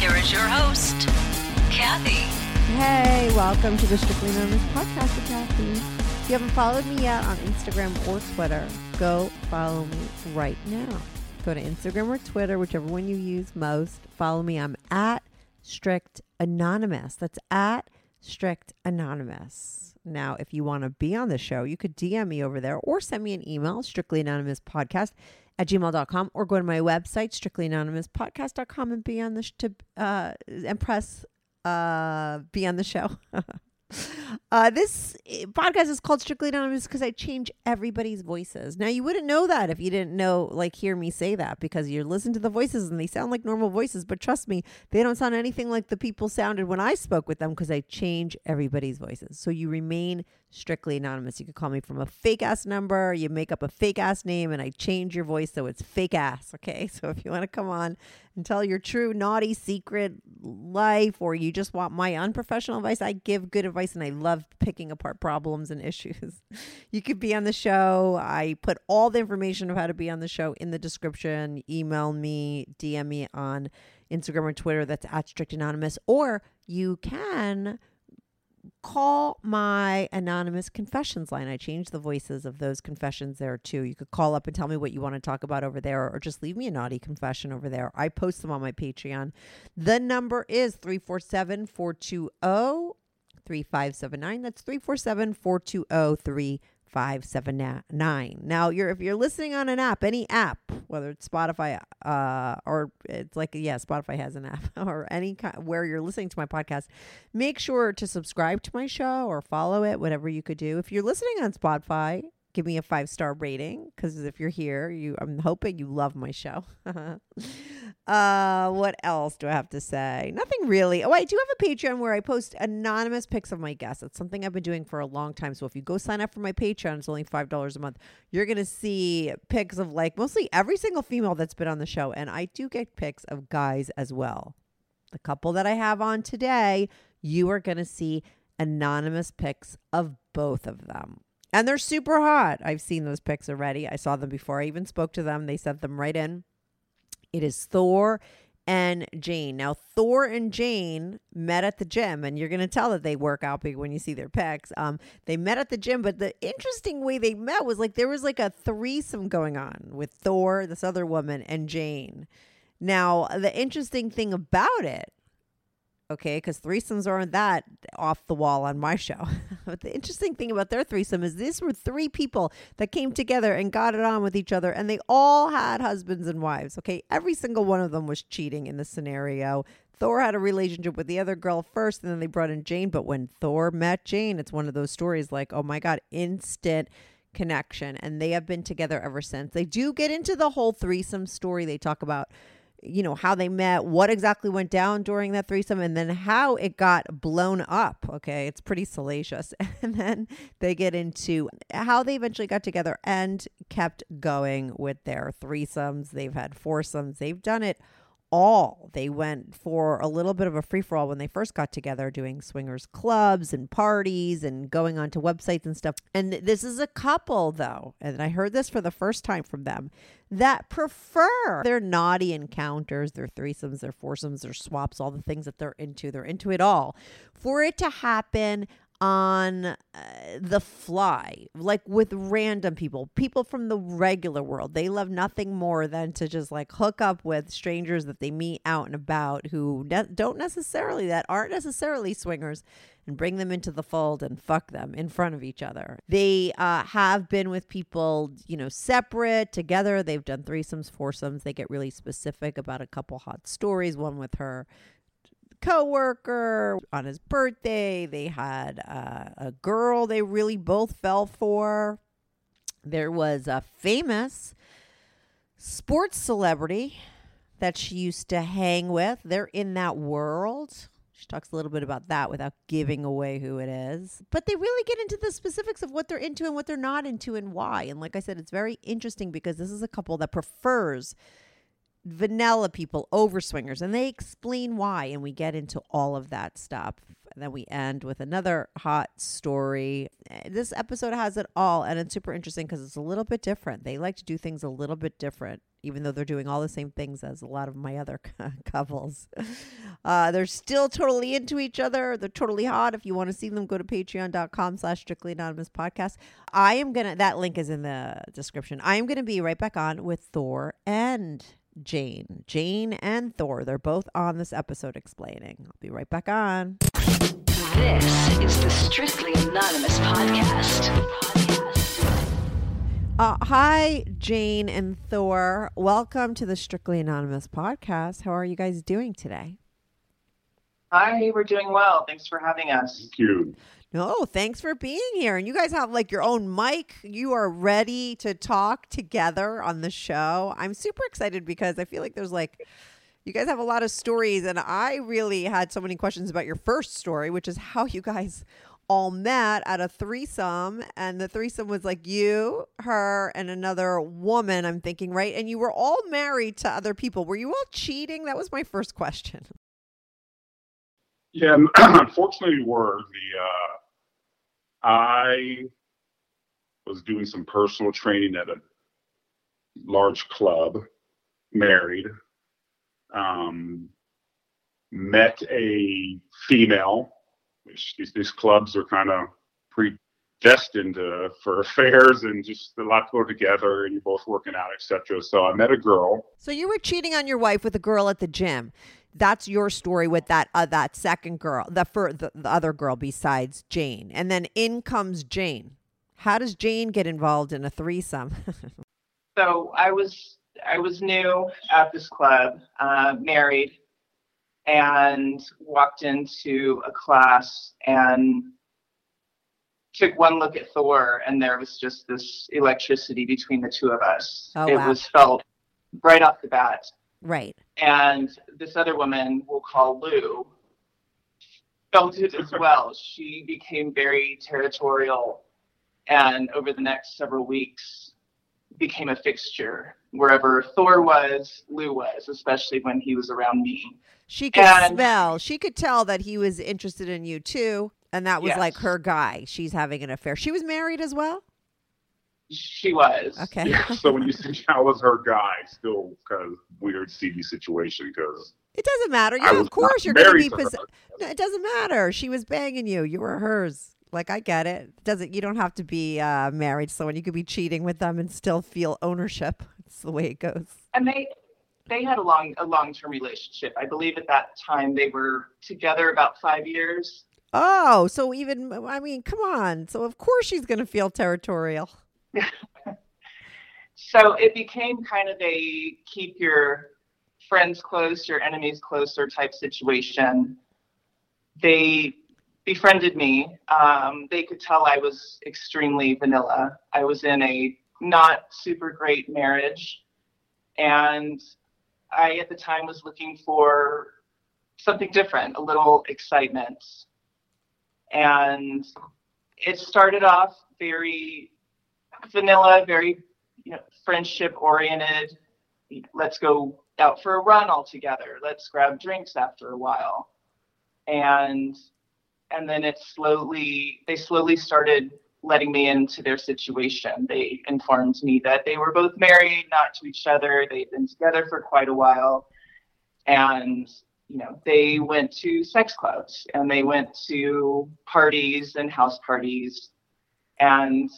Here is your host, Kathy. Hey, welcome to the Strictly Anonymous Podcast with Kathy. If you haven't followed me yet on Instagram or Twitter, go follow me right now. Go to Instagram or Twitter, whichever one you use most. Follow me. I'm at Strict Anonymous. That's at Strict Anonymous. Now, if you want to be on the show, you could DM me over there or send me an email, strictlyanonymouspodcast@gmail.com, or go to my website, strictlyanonymouspodcast.com, and be on the be on the show. This podcast is called Strictly Anonymous because I change everybody's voices. Now, you wouldn't know that if you didn't know, hear me say that, because you listen to the voices and they sound like normal voices. But trust me, they don't sound anything like the people sounded when I spoke with them, because I change everybody's voices. So you remain strictly anonymous. You could call me from a fake ass number. You make up a fake ass name and I change your voice so it's fake ass. Okay. So if you want to come on and tell your true naughty secret life, or you just want my unprofessional advice, I give good advice and I love picking apart problems and issues. You could be on the show. I put all the information of how to be on the show in the description. Email me, DM me on Instagram or Twitter. That's at Strict Anonymous. Or you can call my anonymous confessions line. I change the voices of those confessions there too. You could call up and tell me what you want to talk about over there, or just leave me a naughty confession over there. I post them on my Patreon. The number is 347-420-3579. That's 347-420-3579. Now, if you're listening on an app, any app, whether it's Spotify or it's Spotify has an app, or any kind where you're listening to my podcast, make sure to subscribe to my show or follow it, whatever you could do. If you're listening on Spotify, give me a 5-star rating, because if you're here, I'm hoping you love my show. What else do I have to say? Nothing really. Oh, I do have a Patreon where I post anonymous pics of my guests. It's something I've been doing for a long time. So if you go sign up for my Patreon, it's only $5 a month. You're going to see pics of mostly every single female that's been on the show. And I do get pics of guys as well. The couple that I have on today, you are going to see anonymous pics of both of them. And they're super hot. I've seen those pics already. I saw them before I even spoke to them. They sent them right in. It is Thor and Jane. Now, Thor and Jane met at the gym, and you're going to tell that they work out big when you see their pics. They met at the gym, but the interesting way they met was there was a threesome going on with Thor, this other woman, and Jane. Now, the interesting thing about it, okay, because threesomes aren't that off the wall on my show. But the interesting thing about their threesome is these were three people that came together and got it on with each other, and they all had husbands and wives, okay? Every single one of them was cheating in this scenario. Thor had a relationship with the other girl first, and then they brought in Jane. But when Thor met Jane, it's one of those stories oh, my God, instant connection. And they have been together ever since. They do get into the whole threesome story. They talk about how they met, what exactly went down during that threesome, and then how it got blown up. Okay, it's pretty salacious. And then they get into how they eventually got together and kept going with their threesomes. They've had foursomes. They've done it all. They went for a little bit of a free-for-all when they first got together, doing swingers clubs and parties and going onto websites and stuff. And this is a couple, though, and I heard this for the first time from them, that prefer their naughty encounters, their threesomes, their foursomes, their swaps, all the things that they're into. They're into it all, for it to happen on the fly, with random people from the regular world. They love nothing more than to just hook up with strangers that they meet out and about, who aren't necessarily swingers, and bring them into the fold and fuck them in front of each other. They have been with people, separate, together. They've done threesomes, foursomes. They get really specific about a couple hot stories, one with her coworker on his birthday. They had a girl they really both fell for. There was a famous sports celebrity that she used to hang with. They're in that world. She talks a little bit about that without giving away who it is. But they really get into the specifics of what they're into and what they're not into and why. And like I said, it's very interesting because this is a couple that prefers vanilla people over swingers. And they explain why. And we get into all of that stuff. And then we end with another hot story. This episode has it all. And it's super interesting because it's a little bit different. They like to do things a little bit different, even though they're doing all the same things as a lot of my other couples. They're still totally into each other. They're totally hot. If you want to see them, go to patreon.com/strictlyanonymouspodcast. That link is in the description. I am going to be right back on with Thor and Jane. Jane and Thor. They're both on this episode explaining. I'll be right back on. This is the Strictly Anonymous podcast. Hi, Jane and Thor. Welcome to the Strictly Anonymous podcast. How are you guys doing today? Hi, we're doing well. Thanks for having us. Thank you. No, thanks for being here. And you guys have like your own mic. You are ready to talk together on the show. I'm super excited because I feel like there's like, you guys have a lot of stories. And I really had so many questions about your first story, which is how you guys all met at a threesome, and the threesome was like you, her, and another woman, I'm thinking, right? And you were all married to other people. Were you all cheating? That was my first question. Yeah, unfortunately, we were. I was doing some personal training at a large club, married, met a female. Which these clubs are kind of predestined for affairs and just a lot to go together and you're both working out, etc. So I met a girl. So you were cheating on your wife with a girl at the gym. That's your story with that second girl, the other girl besides Jane. And then in comes Jane. How does Jane get involved in a threesome? So I was new at this club, married, and walked into a class and took one look at Thor, and there was just this electricity between the two of us. Oh, it wow. was felt right off the bat. Right. And this other woman we'll call Lou felt it as well. She became very territorial, and over the next several weeks became a fixture. Wherever Thor was, Lou was, especially when he was around me. She could smell. She could tell that he was interested in you, too. And that was yes. like her guy. She's having an affair. She was married as well? She was. Okay. Yeah, so when you said I was her guy, still kind of weird, seedy situation. Because it doesn't matter. Yeah, of course you're going to be possessed. No, it doesn't matter. She was banging you. You were hers. Like, I get it. You don't have to be married to someone. You could be cheating with them and still feel ownership. It's the way it goes. And they had a long-term relationship. I believe at that time they were together about 5 years. Oh, so even, I mean, come on. So of course she's going to feel territorial. So it became kind of a keep your friends close, your enemies closer type situation. They befriended me. They could tell I was extremely vanilla. I was in a not super great marriage. And I, at the time, was looking for something different, a little excitement. And it started off very vanilla, very friendship oriented. Let's go out for a run all together. Let's grab drinks after a while. And then they slowly started letting me into their situation. They informed me that they were both married, not to each other. They'd been together for quite a while. And, they went to sex clubs and they went to parties and house parties. And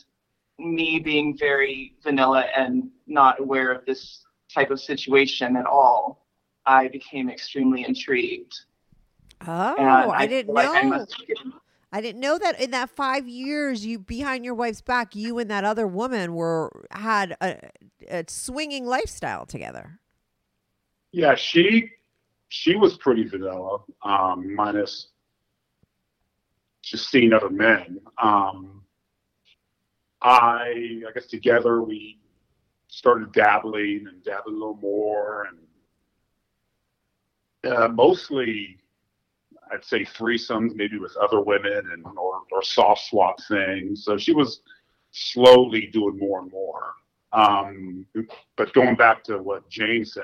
me being very vanilla and not aware of this type of situation at all, I became extremely intrigued. Oh, I didn't know. I didn't know that in that 5 years, you behind your wife's back, you and that other woman had a swinging lifestyle together. Yeah, she was pretty vanilla, minus just seeing other men. I guess together we started dabbling a little more, and Mostly, I'd say threesomes, maybe with other women, and or soft swap things. So she was slowly doing more and more. But going back to what Jane said,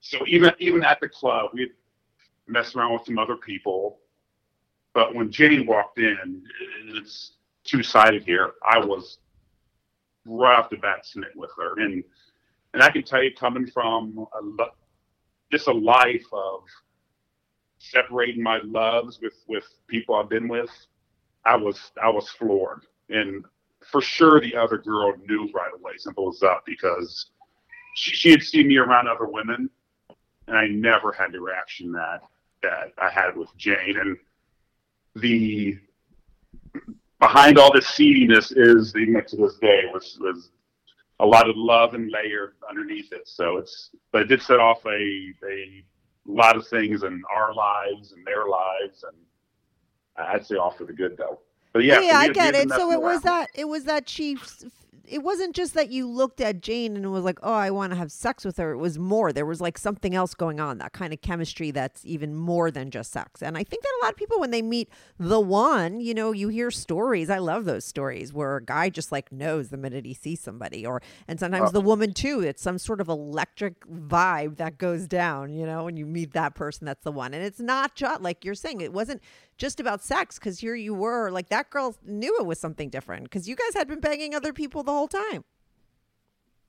so even at the club, we'd mess around with some other people. But when Jane walked in, it's two-sided here. I was right off the bat smitten with her, and I can tell you, coming from just a life of separating my loves with people I've been with, I was floored. And for sure, the other girl knew right away. Simple as that, because she had seen me around other women, and I never had the reaction that I had with Jane. And the behind all this seediness is, even to this day, was a lot of love and layer underneath it. So but it did set off a lot of things in our lives and their lives, and I'd say all for the good, though. But yeah, I get it. So it was that Chiefs. It wasn't just that you looked at Jane and was like, oh, I want to have sex with her. It was more. There was like something else going on, that kind of chemistry that's even more than just sex. And I think that a lot of people, when they meet the one, you know, you hear stories. I love those stories where a guy just like knows the minute he sees somebody, and sometimes the woman too. It's some sort of electric vibe that goes down, you know, when you meet that person, that's the one. And it's not just like you're saying, it wasn't just about sex, because here you were like, that girl knew it was something different, because you guys had been banging other people the whole time.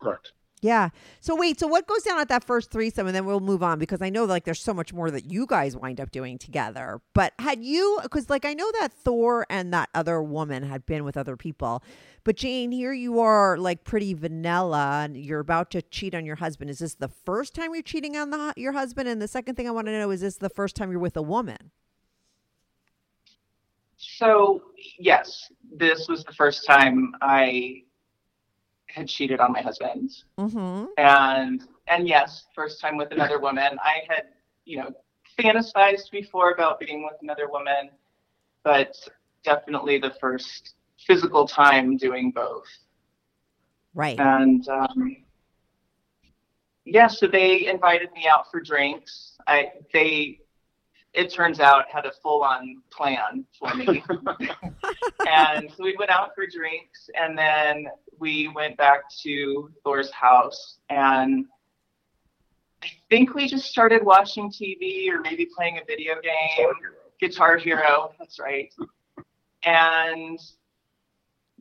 Correct. Yeah. So wait, so what goes down at that first threesome, and then we'll move on, because I know like there's so much more that you guys wind up doing together. But had you, because like I know that Thor and that other woman had been with other people, but Jane, here you are like pretty vanilla, and you're about to cheat on your husband. Is this the first time you're cheating on your husband? And the second thing I want to know, is this the first time you're with a woman? So, yes, this was the first time I had cheated on my husband. Mm-hmm. And yes, first time with another woman. I had, fantasized before about being with another woman, but definitely the first physical time doing both. Right. And, so they invited me out for drinks. It turns out, had a full-on plan for me. And so we went out for drinks, and then we went back to Thor's house. And I think we just started watching TV, or maybe playing a video game. Guitar Hero, that's right. And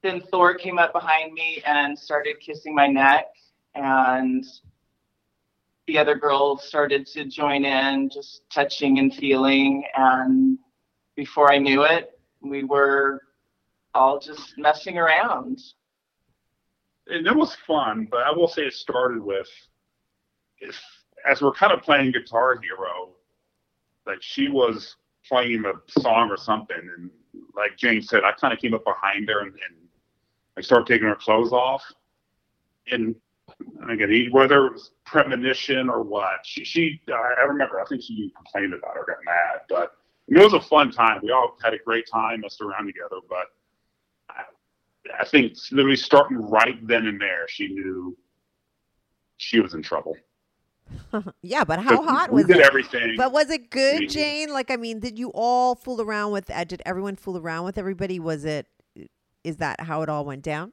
then Thor came up behind me and started kissing my neck. And the other girl started to join in, just touching and feeling, and before I knew it, we were all just messing around. And it was fun, but I will say it started with, as we're kind of playing Guitar Hero, like she was playing a song or something, and like Jane said, I kind of came up behind her and I started taking her clothes off, and again, whether it was premonition or what, I remember, I think she complained about it or got mad, but it was a fun time. We all had a great time, messed around together, but I think literally starting right then and there, she knew she was in trouble. Yeah, but how hot was it? We did everything. But was it good, Jane? Like, I mean, did you all fool around with that? Did everyone fool around with everybody? Is that how it all went down?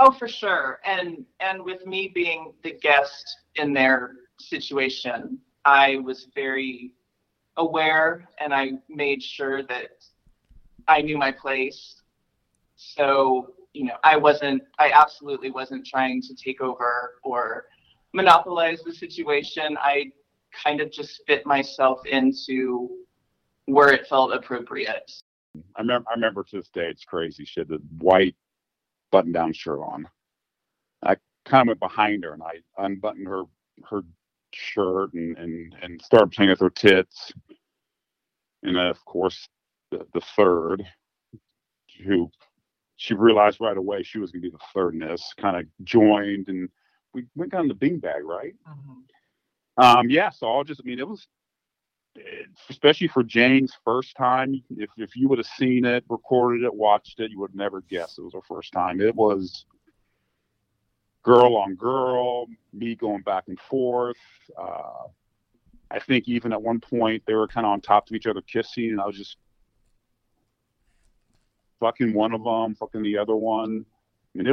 Oh, for sure. And with me being the guest in their situation, I was very aware, and I made sure that I knew my place. So, you know, I absolutely wasn't trying to take over or monopolize the situation. I kind of just fit myself into where it felt appropriate. I remember to this day, it's crazy. She had the white button-down shirt on. I kind of went behind her and I unbuttoned her shirt and started playing with her tits. And then, of course, the third, who she realized right away she was going to be the third in this, kind of joined, and we went down the beanbag, right? Mm-hmm. So it was, especially for Jane's first time, if you would have seen it, recorded it, watched it, you would never guess it was her first time. It was girl on girl, me going back and forth. I think even at one point they were kind of on top of each other kissing, and I was just fucking one of them, fucking the other one. I mean,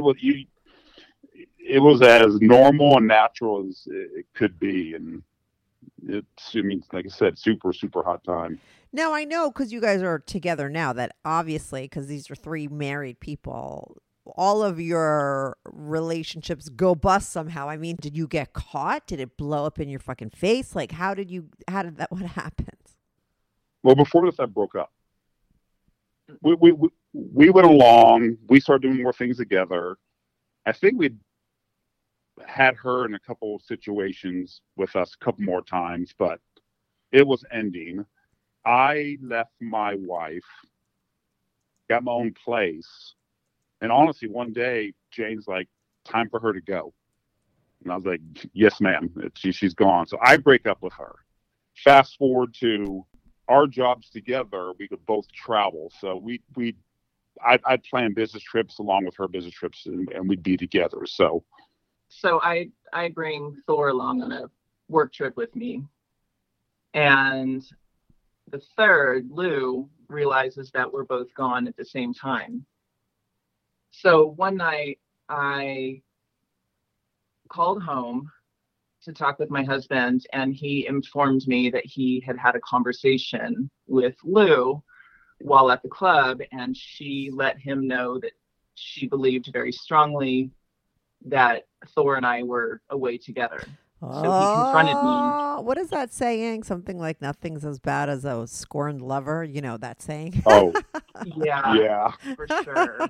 it was as normal and natural as it could be, and it's, I mean, like I said, super, super hot time. Now, I know, because you guys are together now, that obviously, because these are three married people, all of your relationships go bust somehow. I mean, did you get caught? Did it blow up in your fucking face? Like, what happened? Well, before this, I broke up. We went along. We started doing more things together. I think we had her in a couple of situations with us a couple more times, but it was ending. I left my wife, got my own place. And honestly, one day, Jane's like, time for her to go. And I was like, yes, ma'am. She's gone. So I break up with her. Fast forward to our jobs together, we could both travel. So I'd plan business trips along with her business trips, and we'd be together. So I bring Thor along on a work trip with me. And the third, Lou, realizes that we're both gone at the same time. So one night I called home to talk with my husband, and he informed me that he had had a conversation with Lou while at the club, and she let him know that she believed very strongly that Thor and I were away together. So he confronted me. What is that saying? Something like nothing's as bad as a scorned lover. You know that saying? Oh, yeah, for sure.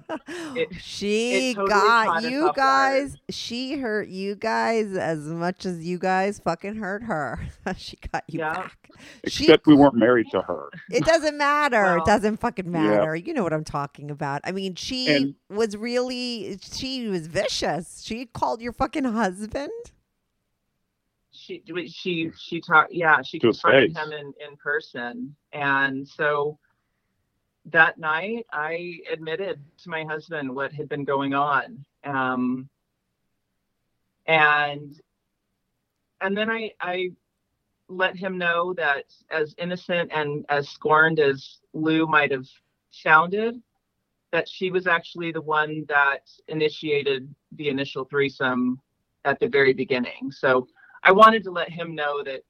It totally got you guys. Hard. She hurt you guys as much as you guys fucking hurt her. She got you back. Except we weren't married to her. It doesn't matter. Well, it doesn't fucking matter. Yeah. You know what I'm talking about. I mean, she was vicious. She called your fucking husband. She talked, she confronted him in person. And so that night I admitted to my husband what had been going on. And then I let him know that, as innocent and as scorned as Lou might have sounded, that she was actually the one that initiated the initial threesome at the very beginning. So I wanted to let him know that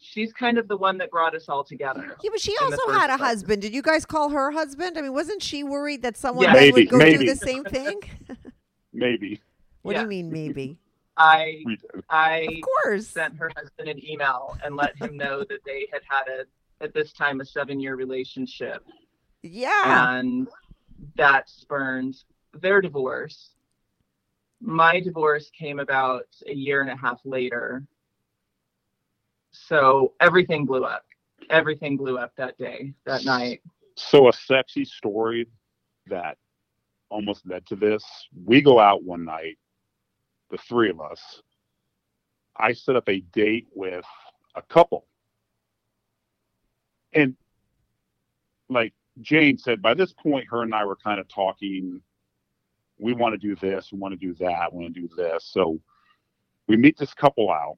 she's kind of the one that brought us all together. Yeah, but she also had a husband. Did you guys call her husband? I mean, wasn't she worried that someone would go do the same thing? Maybe. What do you mean, maybe? I sent her husband an email and let him know that they had at this time, a 7-year relationship. Yeah. And that spurned their divorce. My divorce came about a year and a half later. So everything blew up. Everything blew up that day, that night. So a sexy story that almost led to this. We go out one night, the three of us. I set up a date with a couple. And like Jane said, by this point, her and I were kind of talking. We want to do this, we want to do that, we want to do this. So we meet this couple out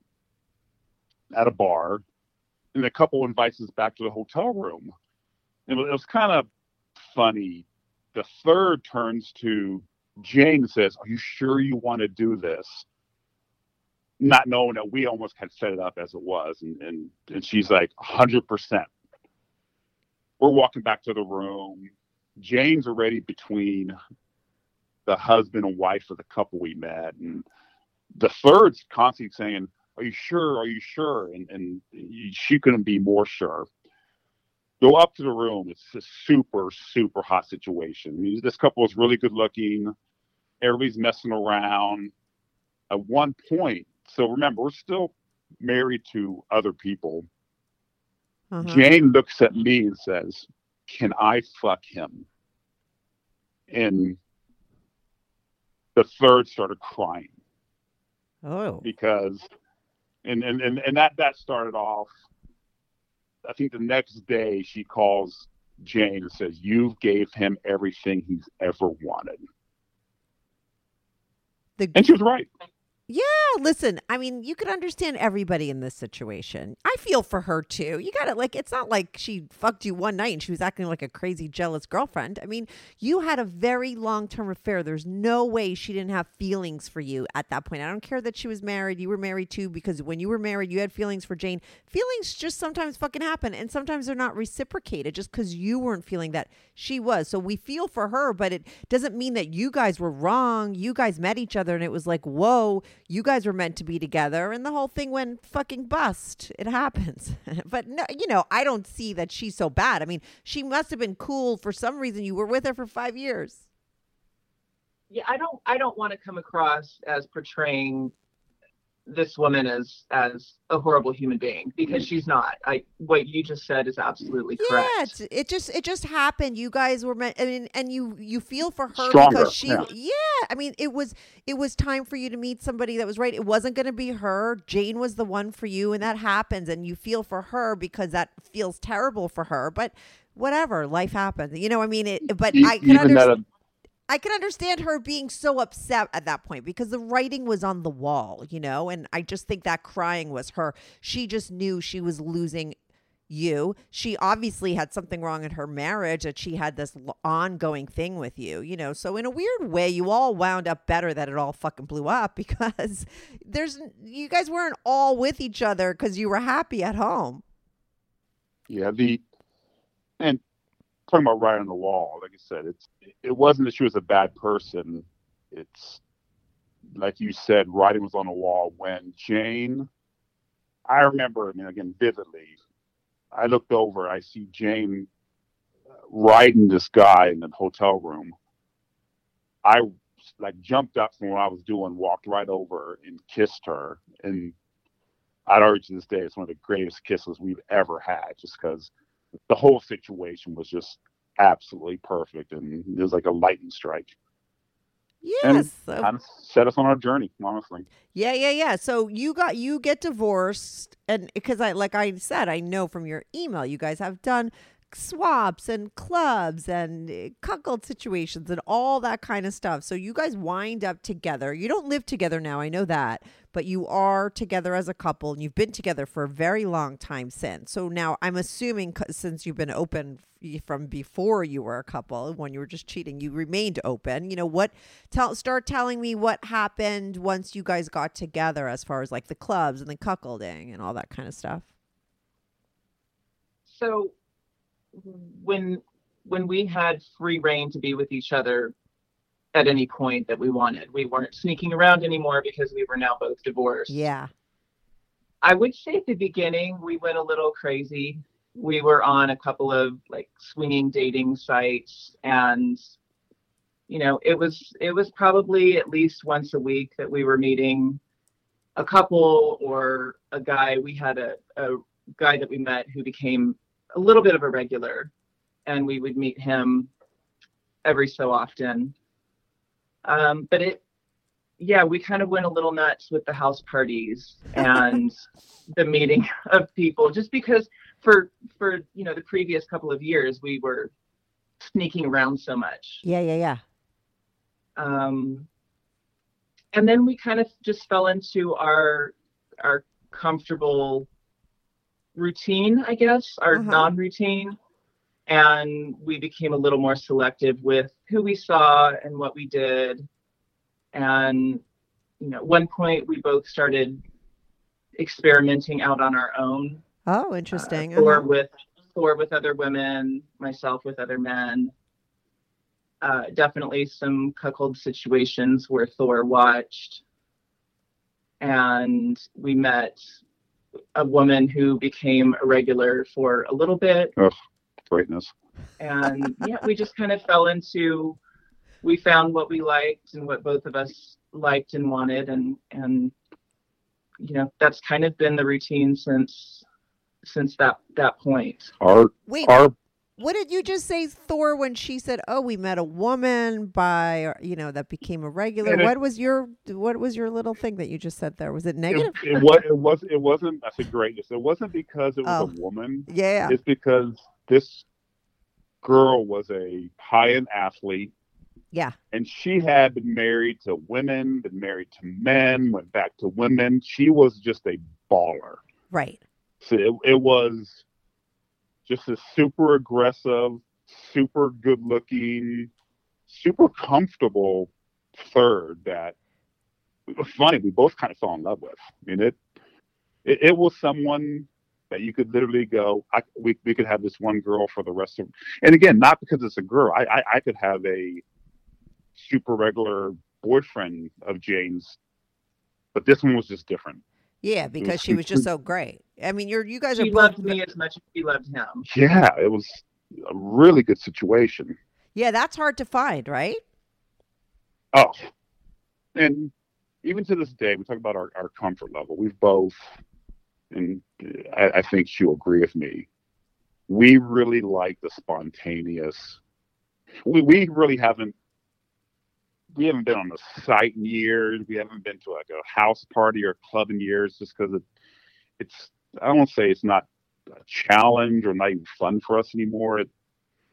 at a bar, and the couple invites us back to the hotel room. And it was kind of funny. The third turns to Jane and says, "Are you sure you want to do this?" not knowing that we almost had set it up as it was. And she's like, 100%. We're walking back to the room. Jane's already between the husband and wife of the couple we met. And the third's constantly saying, are you sure? Are you sure? And she couldn't be more sure. Go up to the room. It's a super, super hot situation. I mean, this couple is really good looking. Everybody's messing around. At one point, so remember, we're still married to other people. Jane looks at me and says, can I fuck him? And the third started crying. Oh. Because, and that started off, I think the next day she calls Jane and says, you gave him everything he's ever wanted. And she was right. Yeah, listen, I mean, you could understand everybody in this situation. I feel for her, too. You got it. Like, it's not like she fucked you one night and she was acting like a crazy, jealous girlfriend. I mean, you had a very long-term affair. There's no way she didn't have feelings for you at that point. I don't care that she was married. You were married, too, because when you were married, you had feelings for Jane. Feelings just sometimes fucking happen, and sometimes they're not reciprocated just because you weren't feeling that she was. So we feel for her, but it doesn't mean that you guys were wrong. You guys met each other, and it was like, whoa, you guys were meant to be together, and the whole thing went fucking bust. It happens. But, no, you know, I don't see that she's so bad. I mean, she must have been cool for some reason. You were with her for 5 years. Yeah, I don't want to come across as portraying this woman as a horrible human being, because she's not. What you just said is absolutely correct. Yeah, it just happened. You guys were meant. I mean, and you feel for her. Stronger, because she. Yeah. I mean, it was time for you to meet somebody that was right. It wasn't going to be her. Jane was the one for you, and that happens. And you feel for her because that feels terrible for her. But whatever, life happens. You know, I mean, it. But I can understand. I can understand her being so upset at that point because the writing was on the wall, you know, and I just think that crying was her. She just knew she was losing you. She obviously had something wrong in her marriage, that she had this ongoing thing with you, you know. So in a weird way, you all wound up better that it all fucking blew up, because you guys weren't all with each other because you were happy at home. Yeah, and talking about right on the wall, like I said, it wasn't that she was a bad person. It's like you said, writing was on the wall. When Jane, I remember, I mean, again, vividly, I looked over, I see Jane riding this guy in the hotel room. I like jumped up from what I was doing, walked right over and kissed her, and I'd argue to this day it's one of the greatest kisses we've ever had, just because the whole situation was just absolutely perfect, and it was like a lightning strike. Yes, and kind of set us on our journey, honestly. Yeah. So you get divorced, and because I said, I know from your email, you guys have done swaps and clubs and cuckold situations and all that kind of stuff. So you guys wind up together. You don't live together now, I know that, but you are together as a couple, and you've been together for a very long time since. So now I'm assuming, since you've been open from before you were a couple, when you were just cheating, you remained open. You know what? Start telling me what happened once you guys got together, as far as like the clubs and the cuckolding and all that kind of stuff. So when we had free reign to be with each other at any point that we wanted, we weren't sneaking around anymore because we were now both divorced. Yeah. I would say at the beginning, we went a little crazy. We were on a couple of like swinging dating sites, and, you know, it was probably at least once a week that we were meeting a couple or a guy. We had a guy that we met who became a little bit of a regular, and we would meet him every so often. We kind of went a little nuts with the house parties and the meeting of people, just because for, you know, the previous couple of years, we were sneaking around so much. Yeah. And then we kind of just fell into our comfortable routine, I guess, our non-routine, and we became a little more selective with who we saw and what we did, and at one point we both started experimenting out on our own. Oh, interesting. Or with other women, myself with other men. Definitely some cuckold situations where Thor watched. And we met a woman who became a regular for a little bit. Oh, greatness. And yeah, we just kind of fell into, we found what we liked and what both of us liked and wanted. And you know, that's kind of been the routine since that point. What did you just say, Thor, when she said, "Oh, we met a woman by, that became a regular"? What was your little thing that you just said there? Was it negative? It wasn't. I said greatness. It wasn't because it was a woman. Yeah. It's because this girl was a high-end athlete. Yeah. And she had been married to women, been married to men, went back to women. She was just a baller. Right. So it was just a super aggressive, super good looking, super comfortable third that it was funny. We both kind of fell in love with. I mean, it was someone that you could literally go, we could have this one girl for the rest of, and again, not because it's a girl. I could have a super regular boyfriend of Jane's, but this one was just different. Yeah, because she was just so great. I mean, you guys are. She loved me as much as she loved him. Yeah, it was a really good situation. Yeah, that's hard to find, right? Oh, and even to this day, we talk about our comfort level. We've both, and I think she'll agree with me, we really like the spontaneous. We really haven't. We haven't been on a site in years. We haven't been to like a house party or a club in years, just because it's, I don't want to say it's not a challenge or not even fun for us anymore.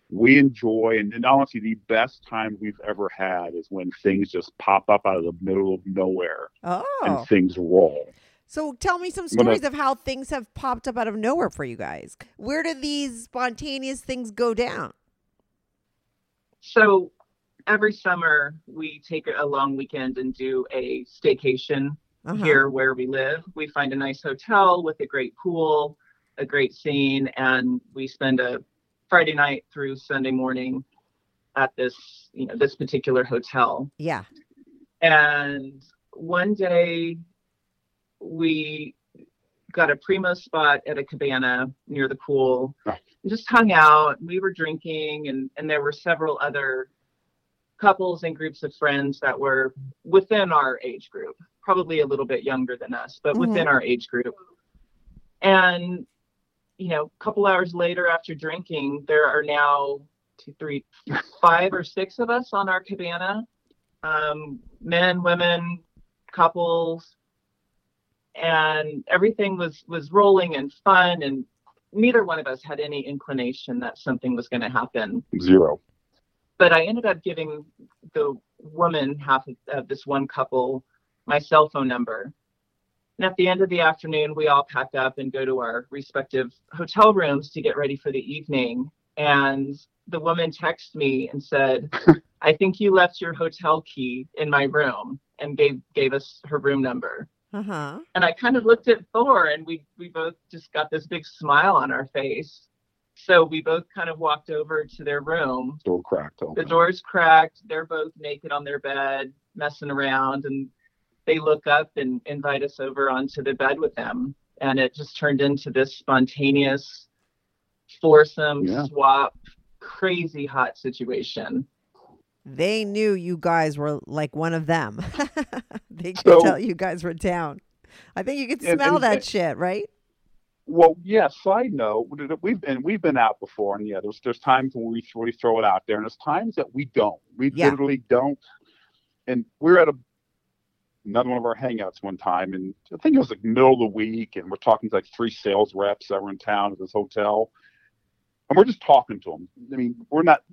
We enjoy, and honestly, the best time we've ever had is when things just pop up out of the middle of nowhere and things roll. So tell me some stories of how things have popped up out of nowhere for you guys. Where do these spontaneous things go down? So every summer, we take a long weekend and do a staycation here where we live. We find a nice hotel with a great pool, a great scene, and we spend a Friday night through Sunday morning at this, this particular hotel. Yeah. And one day, we got a primo spot at a cabana near the pool and just hung out. We were drinking, and there were several other couples and groups of friends that were within our age group, probably a little bit younger than us, but within our age group. And, a couple hours later after drinking, there are now 5 or 6 of us on our cabana, men, women, couples, and everything was rolling and fun. And neither one of us had any inclination that something was going to happen. Zero. But I ended up giving the woman, half of this one couple, my cell phone number. And at the end of the afternoon, we all pack up and go to our respective hotel rooms to get ready for the evening. And the woman texted me and said, "I think you left your hotel key in my room," and gave us her room number. Uh-huh. And I kind of looked at Thor, and we both just got this big smile on our face. So we both kind of walked over to their room. Door cracked open. The door's cracked. They're both naked on their bed, messing around. And they look up and invite us over onto the bed with them. And it just turned into this spontaneous foursome swap, crazy hot situation. They knew you guys were like one of them. They could tell you guys were down. I think you could smell that shit, right? Well, yeah, side note, we've been out before, and there's times when we really throw it out there, and there's times that we don't. We literally don't. And we were at another one of our hangouts one time, and I think it was like middle of the week, and we're talking to like 3 sales reps that were in town at this hotel, and we're just talking to them. I mean,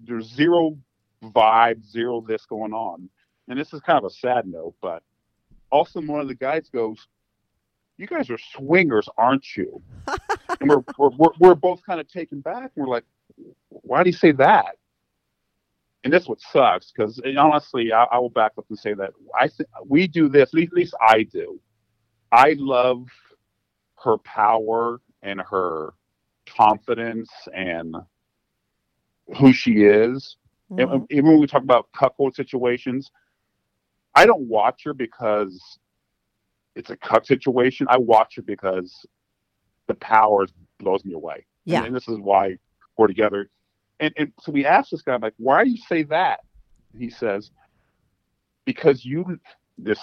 there's zero vibe, zero this going on. And this is kind of a sad note, but also one of the guys goes, "You guys are swingers, aren't you?" And we're both kind of taken back. And we're like, "Why do you say that?" and this is what sucks, because honestly, I will back up and say that we do this, at least I do. I love her power and her confidence and who she is. Mm-hmm. And even when we talk about cuckold situations, I don't watch her because it's a cuck situation. I watch her because the power blows me away. Yeah. And this is why we're together. And so we asked this guy, I'm like, why do you say that? And he says, because you let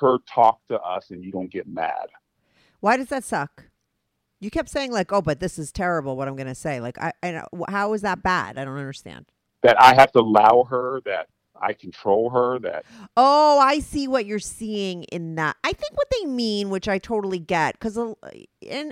her talk to us and you don't get mad. Why does that suck? You kept saying like, oh, but this is terrible what I'm going to say. Like, how is that bad? I don't understand. That I have to allow her, that I control her, that. Oh, I see what you're seeing in that. I think what they mean, which I totally get, and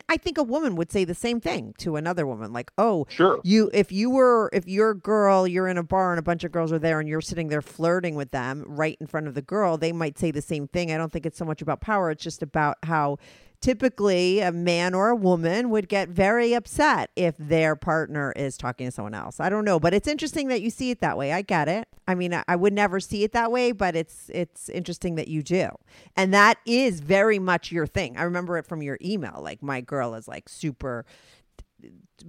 I think a woman would say the same thing to another woman. Like, oh, sure. If you're a girl, you're in a bar and a bunch of girls are there and you're sitting there flirting with them right in front of the girl, they might say the same thing. I don't think it's so much about power. It's just about how typically a man or a woman would get very upset if their partner is talking to someone else. I don't know, but it's interesting that you see it that way. I get it. I mean, I would never see it that way, but it's interesting that you do. And that is very much your thing. I remember it from your email. Like, my girl is like super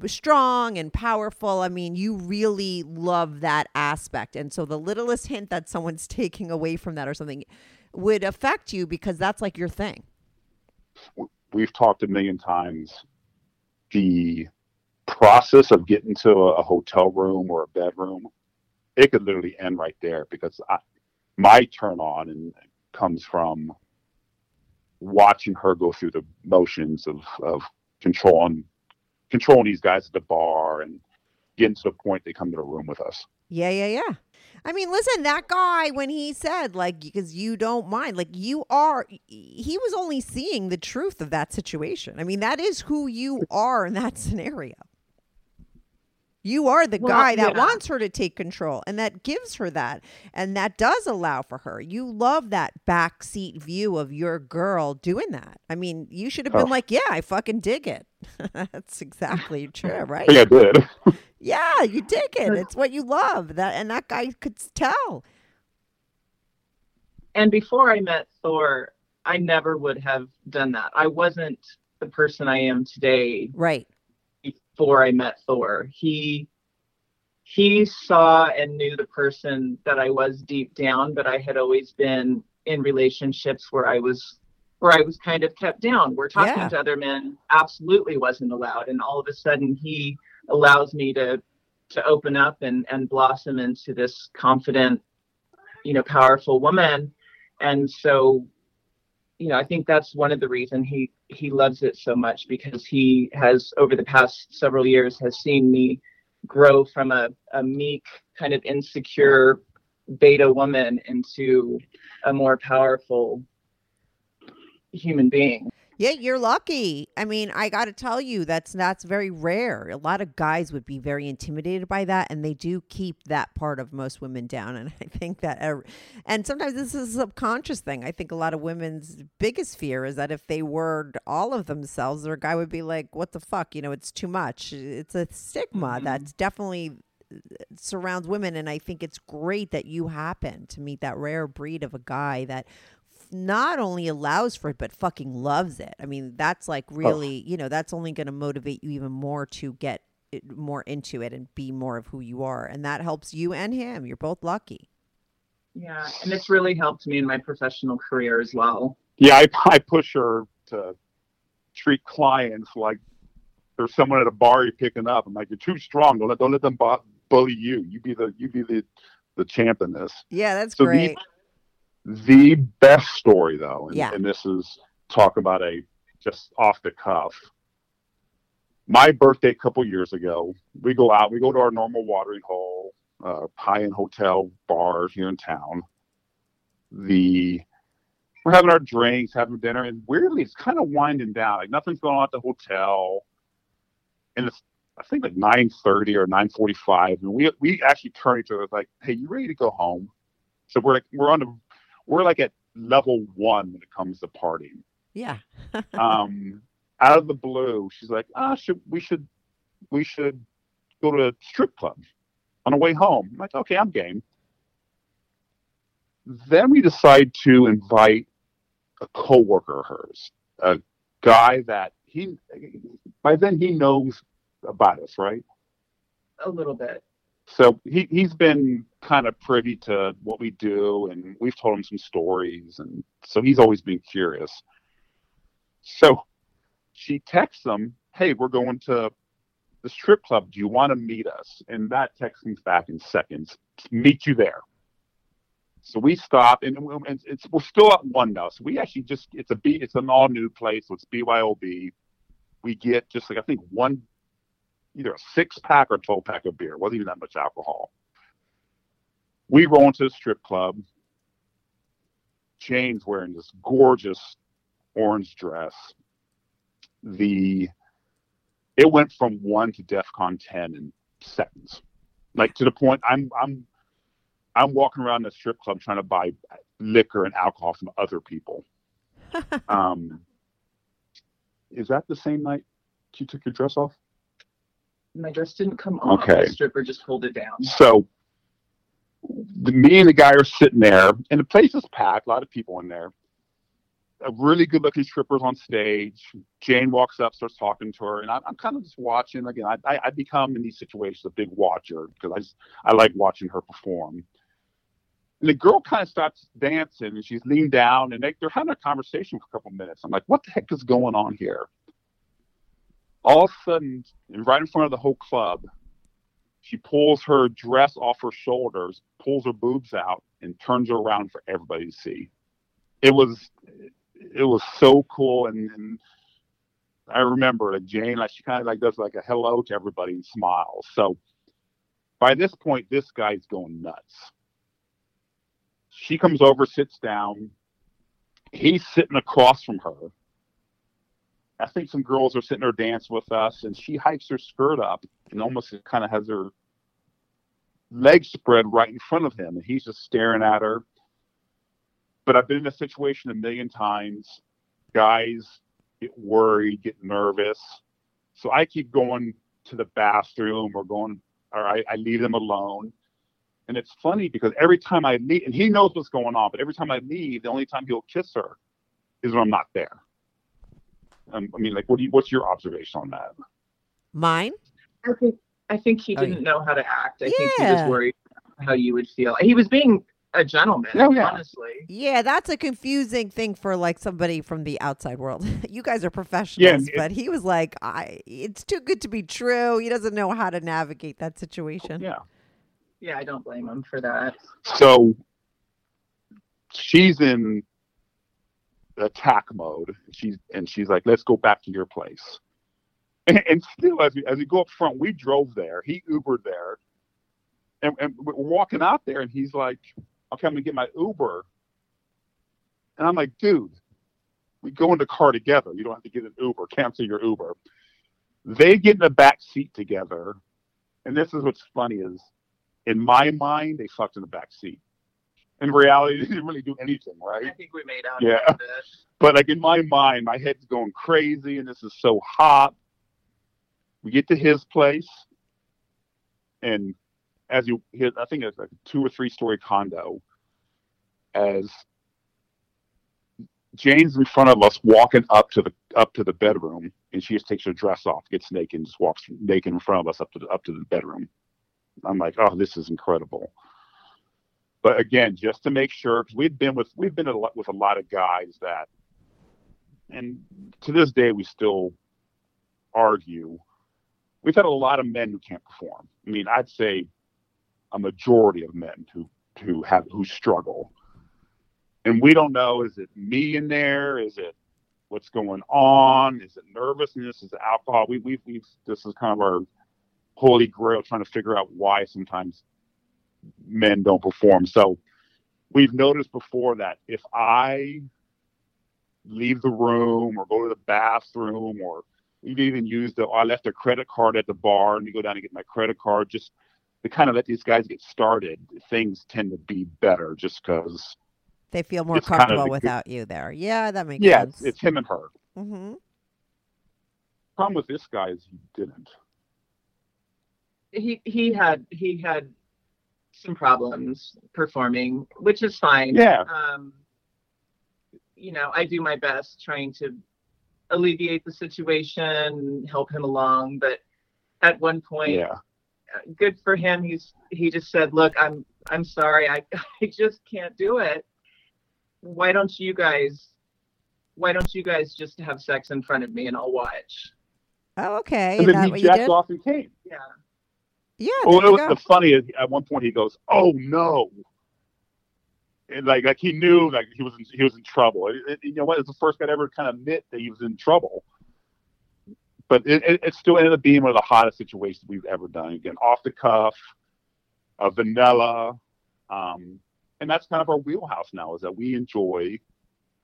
strong and powerful. I mean, you really love that aspect. And so the littlest hint that someone's taking away from that or something would affect you because that's like your thing. We've talked a million times. The process of getting to a hotel room or a bedroom, it could literally end right there, because my turn on and comes from watching her go through the motions of controlling these guys at the bar and getting to the point they come to the room with us. Yeah. I mean, listen, that guy, when he said, like, because you don't mind, like, he was only seeing the truth of that situation. I mean, that is who you are in that scenario. You are the guy that wants her to take control, and that gives her that, and that does allow for her. You love that backseat view of your girl doing that. I mean, you should have been like, yeah, I fucking dig it. That's exactly true, right? Yeah, I did. Yeah, you dig it. It's what you love. That guy could tell. And before I met Thor, I never would have done that. I wasn't the person I am today. Right. Before I met Thor, he saw and knew the person that I was deep down, but I had always been in relationships where I was kind of kept down, where talking to other men absolutely wasn't allowed. And all of a sudden he allows me to open up and blossom into this confident, powerful woman. And so, I think that's one of the reasons he loves it so much, because he has, over the past several years, has seen me grow from a meek, kind of insecure beta woman into a more powerful human being. Yeah, you're lucky. I mean, I got to tell you, that's very rare. A lot of guys would be very intimidated by that, and they do keep that part of most women down. And I think that, and sometimes this is a subconscious thing. I think a lot of women's biggest fear is that if they were all of themselves, their guy would be like, "What the fuck? It's too much." It's a stigma that's definitely surrounds women, and I think it's great that you happen to meet that rare breed of a guy that not only allows for it, but fucking loves it. I mean, that's like really, that's only going to motivate you even more to get more into it and be more of who you are. And that helps you and him. You're both lucky. Yeah. And it's really helped me in my professional career as well. Yeah. I push her to treat clients like there's someone at a bar you're picking up. I'm like, you're too strong. Don't let them bully you. You be the champ in this. Yeah. That's so great. The best story, though, and this is talk about just off the cuff. My birthday a couple years ago, we go out, we go to our normal watering hole, high-end hotel bar here in town. We're having our drinks, having dinner, and weirdly, it's kind of winding down. Like, nothing's going on at the hotel, and it's, I think, like 9:30 or 9:45, and we actually turn each other like, "Hey, you ready to go home?" So we're like at level one when it comes to partying. Yeah. Out of the blue, she's like, we should go to a strip club. on the way home. I'm like, okay, I'm game. Then we decide to invite a coworker of hers, a guy that by then he knows about us, right? A little bit. So he's been kind of privy to what we do, and we've told him some stories, and so he's always been curious. So she texts him, hey, we're going to the strip club. Do you want to meet us? And that text comes back in seconds. Meet you there. So we stop, and we're still at one now. So we actually it's an all new place. So it's BYOB. We get just like, I think either a 6-pack or 12-pack of beer. It wasn't even that much alcohol. We roll into the strip club. Jane's wearing this gorgeous orange dress. It went from 1 to DEFCON 10 in seconds. Like, to the point I'm walking around the strip club trying to buy liquor and alcohol from other people. Is that the same night you took your dress off? My dress didn't come off. Okay. The stripper just pulled it down. So me and the guy are sitting there, and the place is packed. A lot of people in there. A really good-looking stripper's on stage. Jane walks up, starts talking to her, and I'm kind of just watching. Again, I become, in these situations, a big watcher because I like watching her perform. And the girl kind of stops dancing, and she's leaned down, and they're having a conversation for a couple minutes. I'm like, what the heck is going on here? All of a sudden, and right in front of the whole club, she pulls her dress off her shoulders, pulls her boobs out, and turns her around for everybody to see. It was so cool, and I remember, like, Jane, like, she kind of like does like a hello to everybody and smiles. So by this point, this guy's going nuts. She comes over, sits down. He's sitting across from her. I think some girls are sitting there dance with us, and she hikes her skirt up and almost kind of has her legs spread right in front of him, and he's just staring at her. But I've been in a situation a million times. Guys get worried, get nervous. So I keep going to the bathroom or I leave them alone. And it's funny because every time I leave, and he knows what's going on, but every time I leave, the only time he'll kiss her is when I'm not there. I mean, like, what's your observation on that? Mine? I think he didn't know how to act. I think he was worried how you would feel. He was being a gentleman, honestly. Yeah, that's a confusing thing for, like, somebody from the outside world. You guys are professionals, but he was like, it's too good to be true. He doesn't know how to navigate that situation. Yeah. Yeah, I don't blame him for that. So she's in attack mode. She's like, let's go back to your place. And still, as we go up front, we drove there. He Ubered there, and we're walking out there, and he's like, "Okay, I'm gonna get my Uber." And I'm like, "Dude, we go in the car together. You don't have to get an Uber. Cancel your Uber." They get in the back seat together, and this is what's funny is, in my mind, they fucked in the back seat. In reality, they didn't really do anything, right? I think we made out of this. But, like, in my mind, my head's going crazy, and this is so hot. We get to his place, and I think it's like a 2- or 3-story condo. As Jane's in front of us, walking up to the bedroom, and she just takes her dress off, gets naked, and just walks naked in front of us up to the bedroom. I'm like, oh, this is incredible. But again, just to make sure, because we've been with a lot of guys that, and to this day we still argue. We've had a lot of men who can't perform. I mean, I'd say a majority of men who struggle, and we don't know. Is it me in there? Is it what's going on? Is it nervousness? Is it alcohol? This is kind of our holy grail, trying to figure out why sometimes men don't perform. So we've noticed before that if I leave the room or go to the bathroom, or we've even used I left a credit card at the bar and you go down and get my credit card, just to kind of let these guys get started, things tend to be better just because they feel more comfortable kind of without you there. Yeah, that makes sense. Yeah, it's him and her. Mm-hmm. The problem with this guy is he didn't. he had some problems performing, which is fine. Yeah. You know, I do my best trying to alleviate the situation, help him along, but at one point, yeah. Good for him. He just said, "Look, I'm sorry. I just can't do it. Why don't you guys just have sex in front of me and I'll watch?" Oh, okay. And then he jacked off and came. Yeah. Yeah. Well, it was the funniest. At one point, he goes, "Oh no!" And like he knew, like he was in trouble. You know what? It's the first guy to ever kind of admit that he was in trouble. But it still ended up being one of the hottest situations we've ever done. Again, off the cuff, vanilla, and that's kind of our wheelhouse now. Is that we enjoy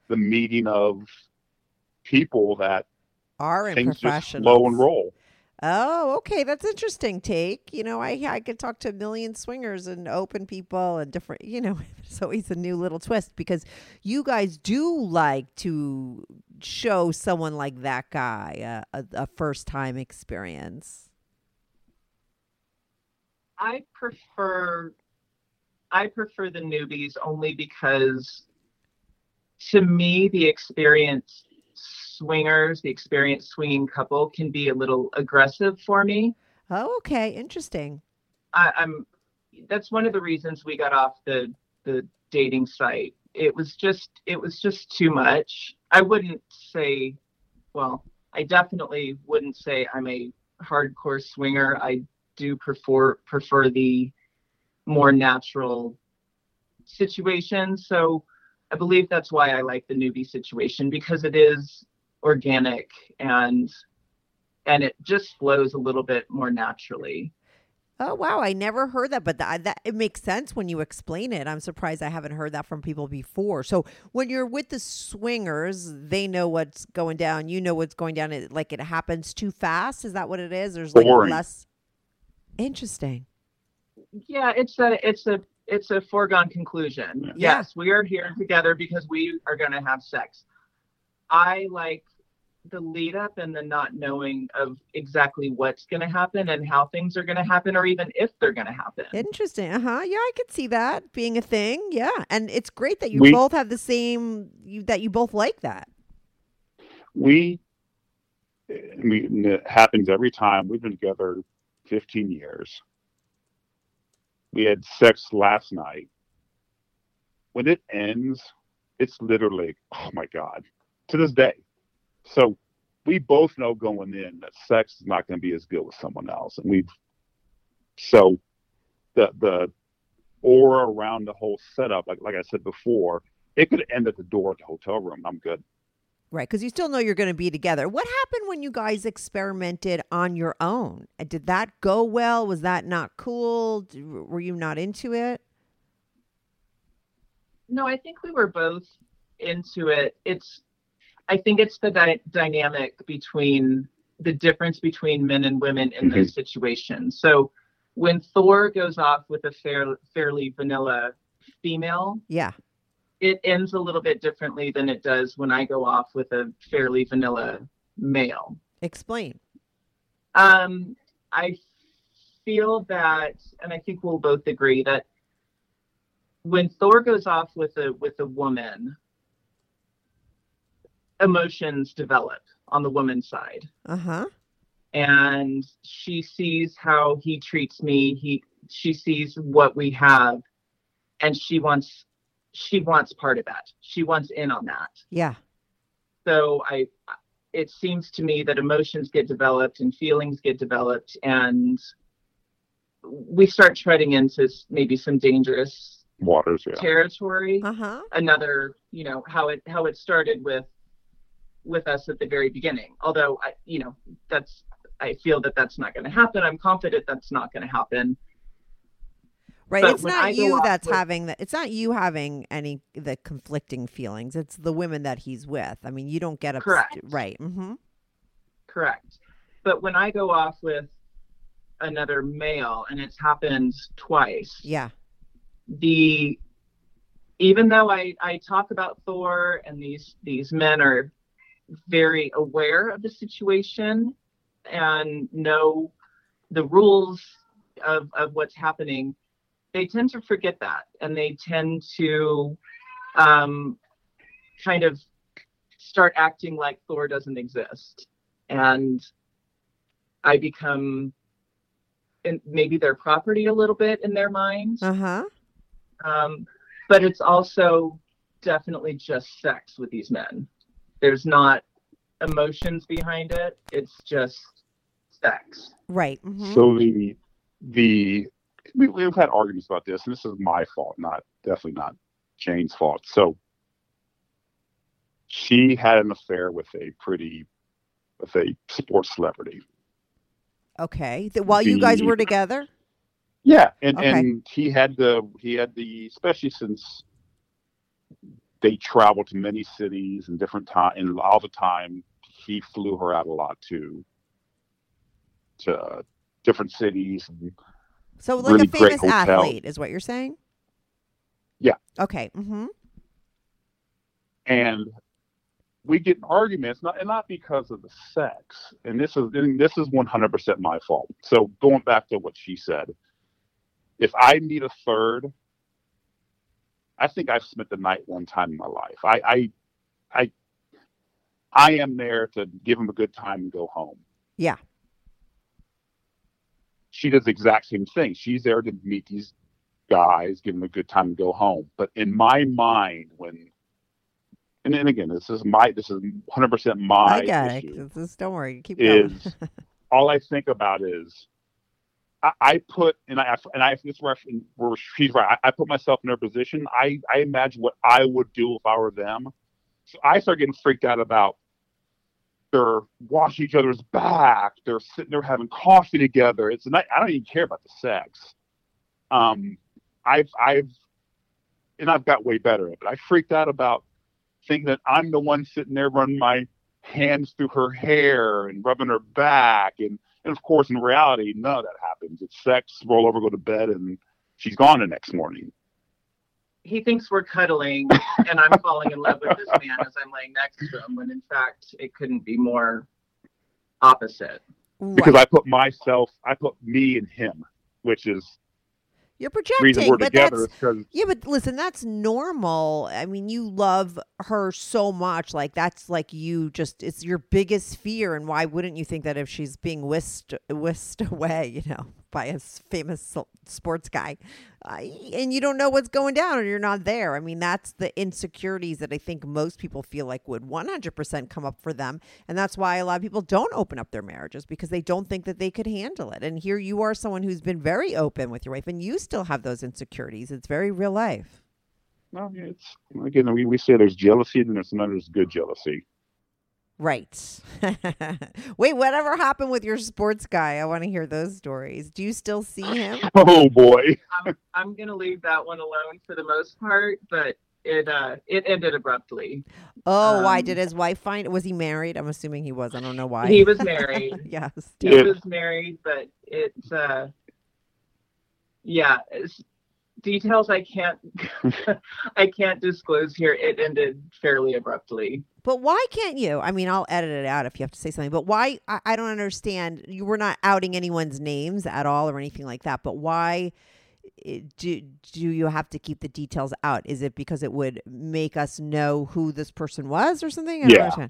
the meeting of people that are in things just flow and roll. Oh, okay, that's interesting take. You know, I could talk to a million swingers and open people and different. You know, it's always a new little twist because you guys do like to show someone like that guy a first time experience. I prefer the newbies only because, to me, the experience. Swingers, the experienced swinging couple can be a little aggressive for me. Oh, okay, interesting. That's one of the reasons we got off the dating site. It was just too much. I wouldn't say, well, I definitely wouldn't say I'm a hardcore swinger. I do prefer the more natural situation. So I believe that's why I like the newbie situation, because it is organic and it just flows a little bit more naturally. Oh, wow. I never heard that, but that it makes sense when you explain it. I'm surprised I haven't heard that from people before. So when you're with the swingers, they know what's going down. You know what's going down. It happens too fast. Is that what it is? There's boring. Less interesting. Yeah, it's a foregone conclusion. Yeah. Yes, we are here together because we are going to have sex. I like the lead up and the not knowing of exactly what's going to happen and how things are going to happen, or even if they're going to happen. Interesting. Uh-huh. Yeah, I could see that being a thing. Yeah. And it's great that you both have the same, that you both like that. It happens every time. We've been together 15 years. We had sex last night. When it ends, it's literally, oh my God, to this day. So we both know going in that sex is not going to be as good with someone else. And so the aura around the whole setup, like I said before, it could end at the door of the hotel room. I'm good. Right, because you still know you're going to be together. What happened when you guys experimented on your own? Did that go well? Was that not cool? Were you not into it? No, I think we were both into it. I think it's the dynamic between the difference between men and women in those situations. So when Thor goes off with a fairly vanilla female, yeah, it ends a little bit differently than it does when I go off with a fairly vanilla male. Explain. I feel that, and I think we'll both agree that when Thor goes off with a woman, emotions develop on the woman's side. Uh-huh. And she sees how he treats me. She sees what we have, and she wants part of that. She wants in on that. Yeah. So it seems to me that emotions get developed and feelings get developed, and we start treading into maybe some dangerous waters, yeah, territory. Uh-huh. Another, you know, how it started with us at the very beginning. Although I feel that that's not going to happen. I'm confident that's not going to happen. Right, but it's not you that's having that. It's not you having any the conflicting feelings. It's the women that he's with. I mean, you don't get upset. Correct. Right. Mm-hmm. Correct. But when I go off with another male, and it's happened twice. Yeah. Even though I talk about Thor, and these men are very aware of the situation and know the rules of what's happening, they tend to forget that, and they tend to kind of start acting like Thor doesn't exist. And I become maybe their property a little bit in their minds. Uh-huh. But it's also definitely just sex with these men. There's not emotions behind it. It's just sex. Right. Mm-hmm. So we've had arguments about this, and this is my fault, definitely not Jane's fault. So she had an affair with a sports celebrity. Okay. While you guys were together? Yeah. And he had the, especially since they traveled to many cities and different time, and all the time he flew her out a lot to different cities. And so like really a famous athlete is what you're saying? Yeah. Okay. Mm-hmm. And we get in arguments, not because of the sex. And this is 100% my fault. So going back to what she said, if I need a third, I think I've spent the night one time in my life. I am there to give him a good time and go home. Yeah. She does the exact same thing. She's there to meet these guys, give them a good time and go home. But in my mind, and then again, this is 100% my issue. I got it. Don't worry. Keep going. All I think about is she's right. I put myself in her position. I imagine what I would do if I were them. So I start getting freaked out about they're washing each other's back. They're sitting there having coffee together. It's I don't even care about the sex. I've got way better at it. But I freaked out about thinking that I'm the one sitting there running my hands through her hair and rubbing her back. And of course, in reality, none of that happens. It's sex, roll over, go to bed, and she's gone the next morning. He thinks we're cuddling, and I'm falling in love with this man as I'm laying next to him, when in fact, it couldn't be more opposite. Because right. I put me and him, which is... You're projecting, but but listen, that's normal. I mean, you love her so much. Like, that's like it's your biggest fear. And why wouldn't you think that if she's being whisked away, by a famous sports guy, and you don't know what's going down or you're not there. I mean, that's the insecurities that I think most people feel like would 100% come up for them. And that's why a lot of people don't open up their marriages, because they don't think that they could handle it. And here you are, someone who's been very open with your wife, and you still have those insecurities. It's very real life. Well, it's, again, we say there's jealousy and there's good jealousy. Right. Wait, whatever happened with your sports guy? I want to hear those stories. Do you still see him? Oh, boy. I'm going to leave that one alone for the most part, but it ended abruptly. Oh, why? Did his wife find it? Was he married? I'm assuming he was. I don't know why. He was married. Yes. He was married, but it's, details I can't disclose here. It ended fairly abruptly. But why can't you? I mean, I'll edit it out if you have to say something. But why? I don't understand. You were not outing anyone's names at all or anything like that. But why do you have to keep the details out? Is it because it would make us know who this person was or something? I don't understand.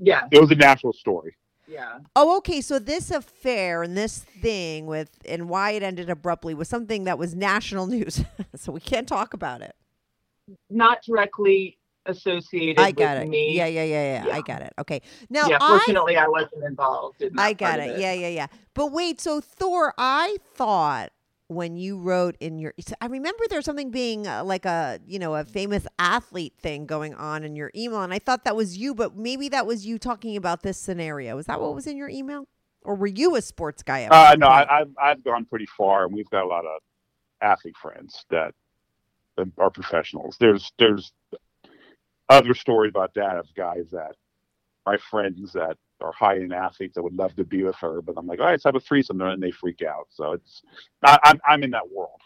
Yeah. It was a natural story. Yeah. Oh, okay. So this affair and this thing and why it ended abruptly was something that was national news. So we can't talk about it. Not directly associated with me. Yeah. I got it. Okay. Now, yeah, fortunately, I wasn't involved in that. I got it. Yeah. But wait, so Thor, I thought when you wrote I remember there's something being like a famous athlete thing going on in your email. And I thought that was you, but maybe that was you talking about this scenario. Is that what was in your email? Or were you a sports guy? No, I've gone pretty far, and we've got a lot of athlete friends that are professionals. There's other stories about that of guys that my friends that are high-end athletes that would love to be with her, but I'm like, all right, let's have a threesome, and they freak out. So I'm in that world.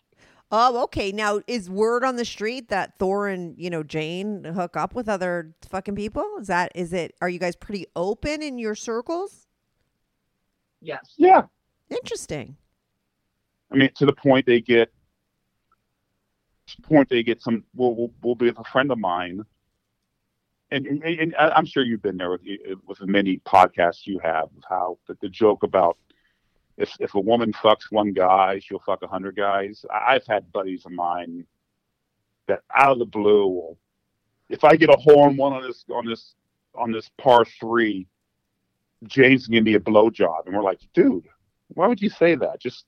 Oh, okay. Now, is word on the street that Thor and Jane hook up with other fucking people? Are you guys pretty open in your circles? Yes. Yeah. Interesting. I mean, to the point they get, some. We'll be with a friend of mine, and I'm sure you've been there with many podcasts you have. How the joke about if a woman fucks one guy, she'll fuck 100 guys. I've had buddies of mine that out of the blue, if I get a hole in one on this par 3, Jane's gonna be a blowjob, and we're like, dude, why would you say that? Just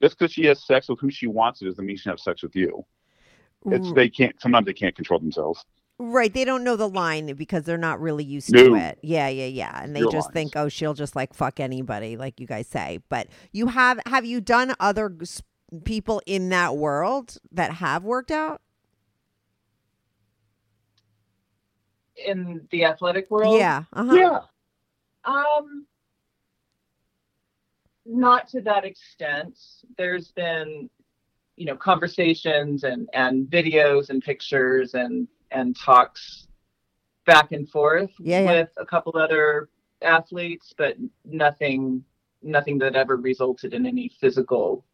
because she has sex with who she wants, it doesn't mean she can have sex with you. Sometimes they can't control themselves. Right. They don't know the line because they're not really used to it. Yeah. And they just think, oh, she'll just like fuck anybody, like you guys say. But you have you done other people in that world that have worked out? In the athletic world? Yeah. Uh-huh. Yeah. Not to that extent. There's been, conversations and videos and pictures and talks back and forth with a couple other athletes, but nothing that ever resulted in any physical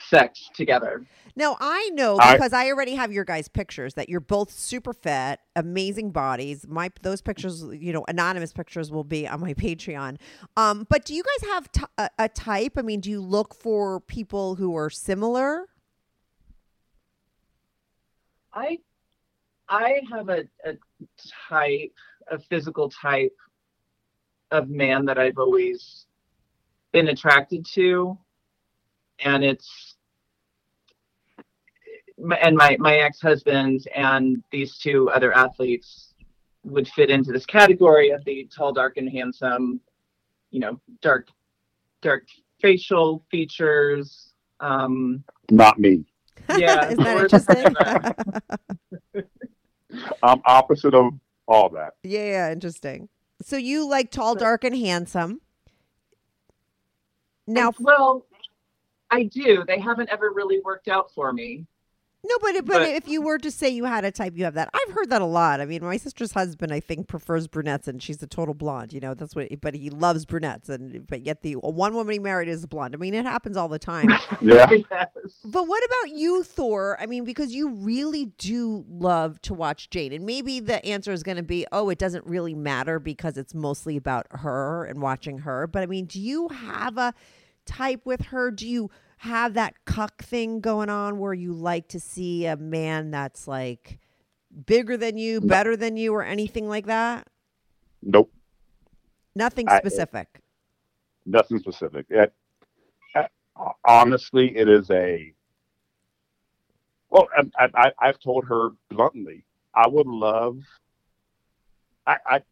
sex together. Now, I know because I already have your guys' pictures that you're both super fit, amazing bodies. Those pictures, anonymous pictures will be on my Patreon. But do you guys have a type? I mean, do you look for people who are similar? I have a type, a physical type of man that I've always been attracted to. And my ex-husband and these two other athletes would fit into this category of the tall, dark, and handsome, dark facial features. Not me. Yeah. Is that interesting? I'm opposite of all that. Yeah, interesting. So you like tall, dark, and handsome. Now, well, I do. They haven't ever really worked out for me. No, but if you were to say you had a type, you have that. I've heard that a lot. I mean, my sister's husband, I think, prefers brunettes, and she's a total blonde. That's what. But he loves brunettes, but yet the one woman he married is a blonde. I mean, it happens all the time. Yeah. Yes. But what about you, Thor? I mean, because you really do love to watch Jane, and maybe the answer is going to be, oh, it doesn't really matter because it's mostly about her and watching her. But I mean, do you have a type with her? Do you have that cuck thing going on where you like to see a man that's like bigger than you, better than you, or anything like that? Nope. Nothing specific. Nothing specific. Honestly, it is I've told her bluntly, I would love. I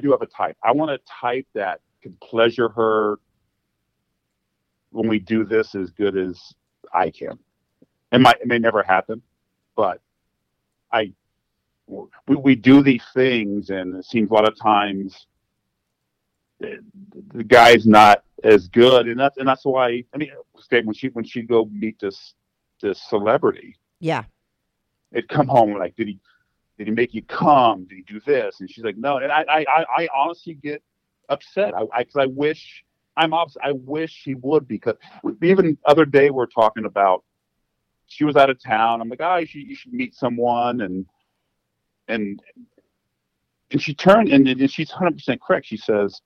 do have a type. I want a type that can pleasure her when we do this as good as I can. It may never happen, but we do these things, and it seems a lot of times the guy's not as good, and that's why. I mean, when she go meet this celebrity, yeah, it'd come home like, did he make you come? Did he do this? And she's like, no, and I honestly get upset. Because I wish. I wish she would, because even the other day we're talking about she was out of town. I'm like, you should meet someone, and she turned and she's 100% correct. She says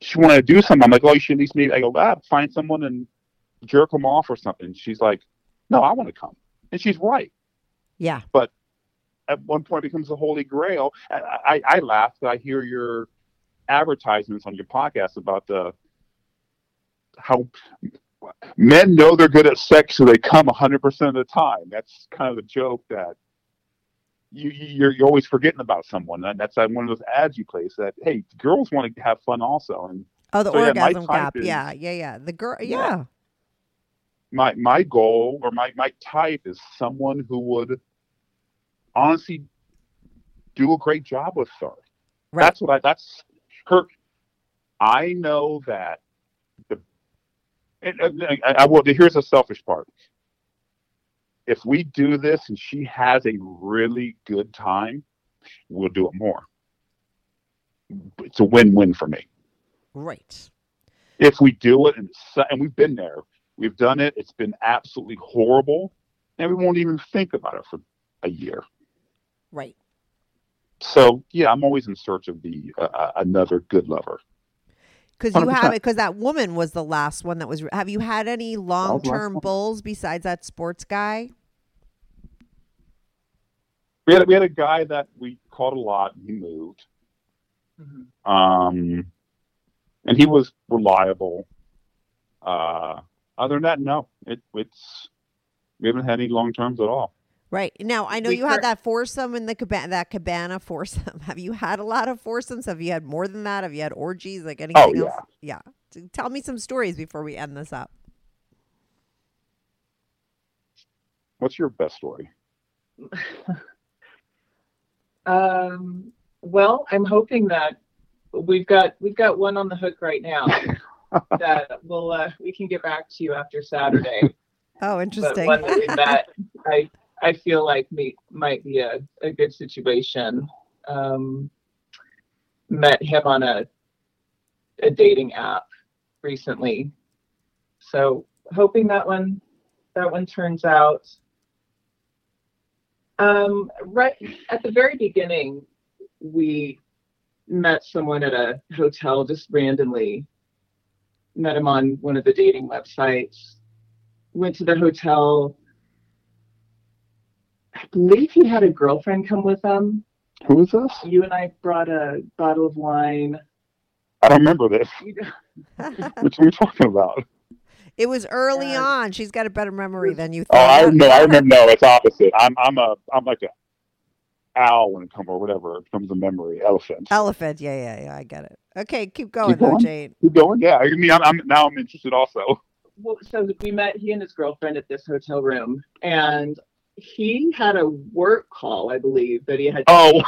she wanted to do something. I'm like, oh, you should at least meet. I go, find someone and jerk them off or something. She's like, no, I want to come, and she's right. Yeah, but at one point it becomes the holy grail. I laugh. I hear your advertisements on your podcast about how men know they're good at sex, so they come 100% of the time. That's kind of a joke that you're always forgetting about someone. And that's one of those ads you place that, hey, girls want to have fun also. And orgasm gap. Yeah. The girl. Yeah. My goal or my type is someone who would honestly do a great job with her. Right. That's her. I know that. Here's the selfish part. If we do this and she has a really good time, we'll do it more. It's a win-win for me. Right. if we do it, and we've been there, we've done it, it's been absolutely horrible, and we won't even think about it for a year. Right. So, yeah, I'm always in search of another good lover. Because you have it, because that woman was the last one that was. Have you had any long-term bulls besides that sports guy? We had a guy that we caught a lot. He moved, mm-hmm. And he was reliable. Other than that, no, we haven't had any long terms at all. Right. Now, I know you had that foursome in the cabana foursome. Have you had a lot of foursomes? Have you had more than that? Have you had orgies? Like anything else? Yeah. Tell me some stories before we end this up. What's your best story? Well, I'm hoping that we've got one on the hook right now that we can get back to you after Saturday. Oh, interesting. But one that we met, I feel like might be a good situation. Met him on a dating app recently. So hoping that one turns out. Right at the very beginning, we met someone at a hotel, just randomly. Met him on one of the dating websites. Went to the hotel. I believe he had a girlfriend come with him. Who is this? You and I brought a bottle of wine. I don't remember this. What are we talking about? It was early on. She's got a better memory than you thought. Oh, I remember. No, it's opposite. I'm like an owl when it comes, or whatever. It comes a memory. Elephant. Yeah. I get it. Okay, keep going though, Jane. Keep going. Yeah. I mean, I'm interested also. Well, so we met he and his girlfriend at this hotel room, and he had a work call, I believe, that he had. Oh,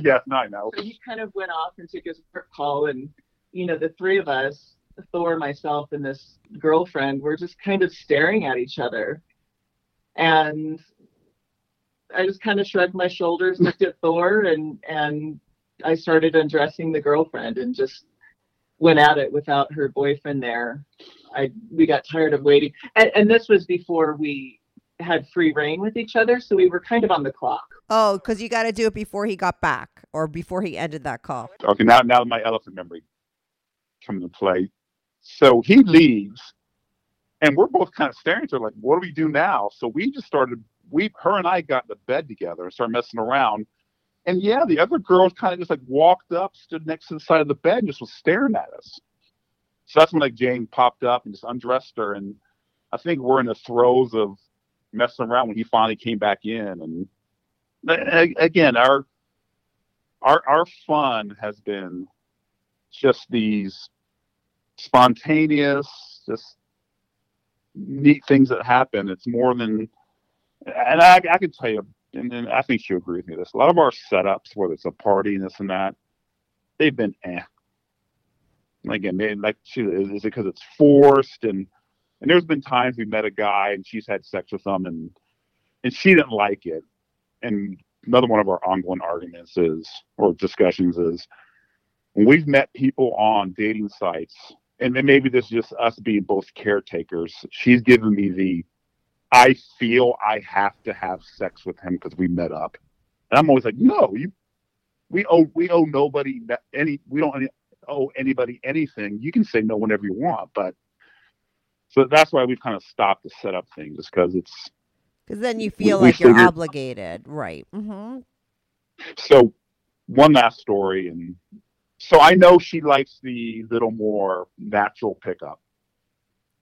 yes, I know. So he kind of went off and took his work call, and the three of us, Thor, myself, and this girlfriend, were just kind of staring at each other, and I just kind of shrugged my shoulders, looked at Thor, and I started undressing the girlfriend and just went at it without her boyfriend there. We got tired of waiting, and this was before we had free reign with each other, so we were kind of on the clock. Oh, because you got to do it before he got back or before he ended that call. Okay, now my elephant memory comes into play. So he leaves, and we're both kind of staring at her like, what do we do now? So we just started, her and I got in the bed together and started messing around. And yeah, the other girls kind of just like walked up, stood next to the side of the bed, and just was staring at us. So that's when like Jane popped up and just undressed her. And I think we're in the throes of messing around when he finally came back in. And again, our fun has been just these spontaneous, just neat things that happen. It's more than, and I can tell you, and I think she'll agree with me with this, a lot of our setups, whether it's a party and this and that, they've been Again, is it because it's forced? And there's been times we met a guy and she's had sex with him and she didn't like it. And another one of our ongoing arguments is when we've met people on dating sites, and then maybe this is just us being both caretakers. She's given me I feel I have to have sex with him because we met up. And I'm always like, no, we owe nobody owe anybody anything. You can say no whenever you want, but so that's why we've kind of stopped the setup thing, just because then you feel like you're obligated, right? Mm-hmm. So one last story, and so I know she likes the little more natural pickup.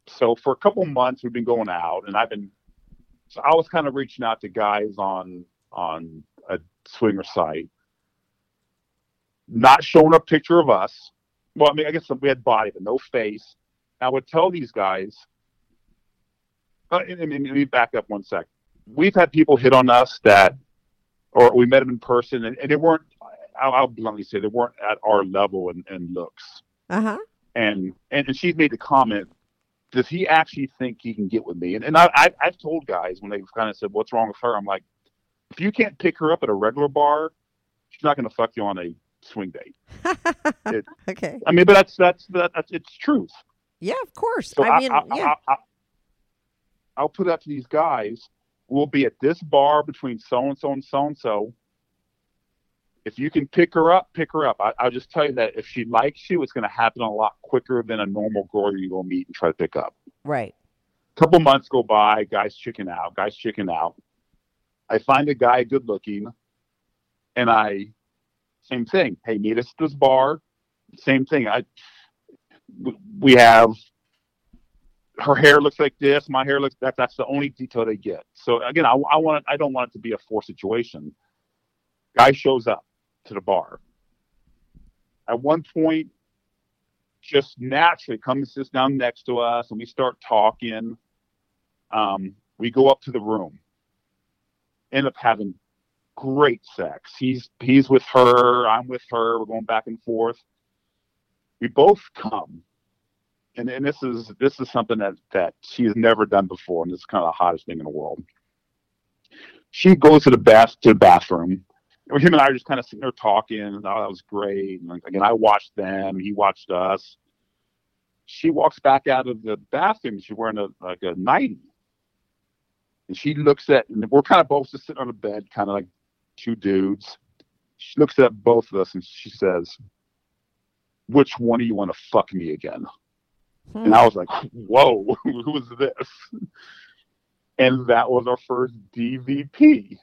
So for a couple months we've been going out, and I was kind of reaching out to guys on a swinger site. Not showing a picture of us. Well, I mean, I guess we had body, but no face. I would tell these guys, let me back up one sec. We've had people hit on us or we met them in person, and they weren't, I'll bluntly say, they weren't at our level in looks. Uh-huh. And she's made the comment, does he actually think he can get with me? And I've told guys when they've kind of said, what's wrong with her? I'm like, if you can't pick her up at a regular bar, she's not going to fuck you on a swing date. Okay. I mean, but that's it's truth. Yeah, of course. So I'll put up to these guys. We'll be at this bar between so-and-so and so-and-so. If you can pick her up, pick her up. I'll just tell you that if she likes you, it's going to happen a lot quicker than a normal girl you're going to meet and try to pick up. Right. A couple months go by. Guys chicken out. I find a guy good looking. And same thing. Hey, meet us at this bar. Same thing. We have her hair looks like this. My hair looks that. That's the only detail they get. So again, I don't want it to be a forced situation. Guy shows up to the bar. At one point, just naturally comes and sits down next to us, and we start talking. We go up to the room. End up having great sex. He's with her. I'm with her. We're going back and forth. We both come, and this is something that she has never done before, and it's kind of the hottest thing in the world. She goes to the bathroom. Him and I were just kind of sitting there talking. And, oh, that was great. And again, I watched them. He watched us. She walks back out of the bathroom. She's wearing a nightie. And she looks at, and we're kind of both just sitting on the bed, kind of like two dudes. She looks at both of us and she says, "Which one of you want to fuck me again?" Hmm. And I was like, whoa, who is this? And that was our first DVP.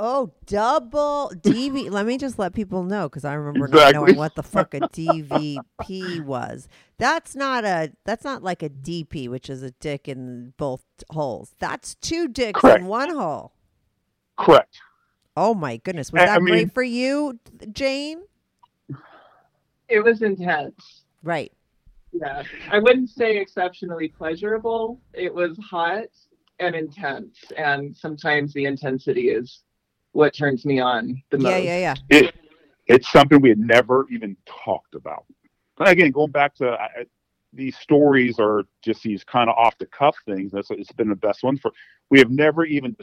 Oh, double DV. Let me just let people know, because I remember not knowing what the fuck a DVP was. That's not like a DP, which is a dick in both holes. That's two dicks in one hole. Correct. Oh my goodness, was that great for you, Jane? It was intense. Right. Yeah, I wouldn't say exceptionally pleasurable. It was hot and intense, and sometimes the intensity is what turns me on the most. Yeah. It's something we had never even talked about. But again, going back to these stories are just these kind of off the cuff things. That's it's been the best one for. We have never even,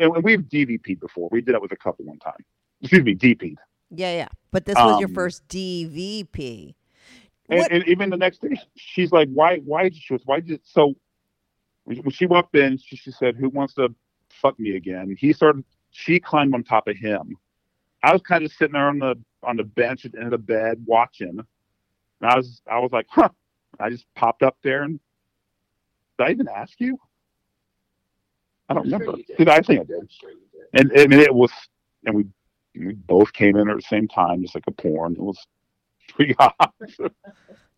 and we've DVP'd before. We did that with a couple one time. Excuse me, DP'd. Yeah. But this was your first DVP. And even the next day, she's like, "Why did?" So when she walked in, she said, "Who wants to fuck me again?" She climbed on top of him. I was kind of sitting there on the bench at the end of the bed watching. And I was like, huh. I just popped up there and did I even ask you? I don't remember. I think I did. And it was, and we both came in at the same time, just like a porn. It was pretty hot.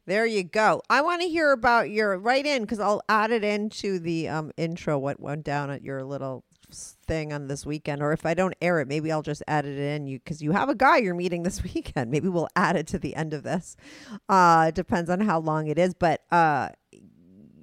There you go. I want to hear about your write in, because I'll add it into the intro, what went down at your little thing on this weekend, or if I don't air it, maybe I'll just add it in, you, because you have a guy you're meeting this weekend. Maybe we'll add it to the end of this. It depends on how long it is, but let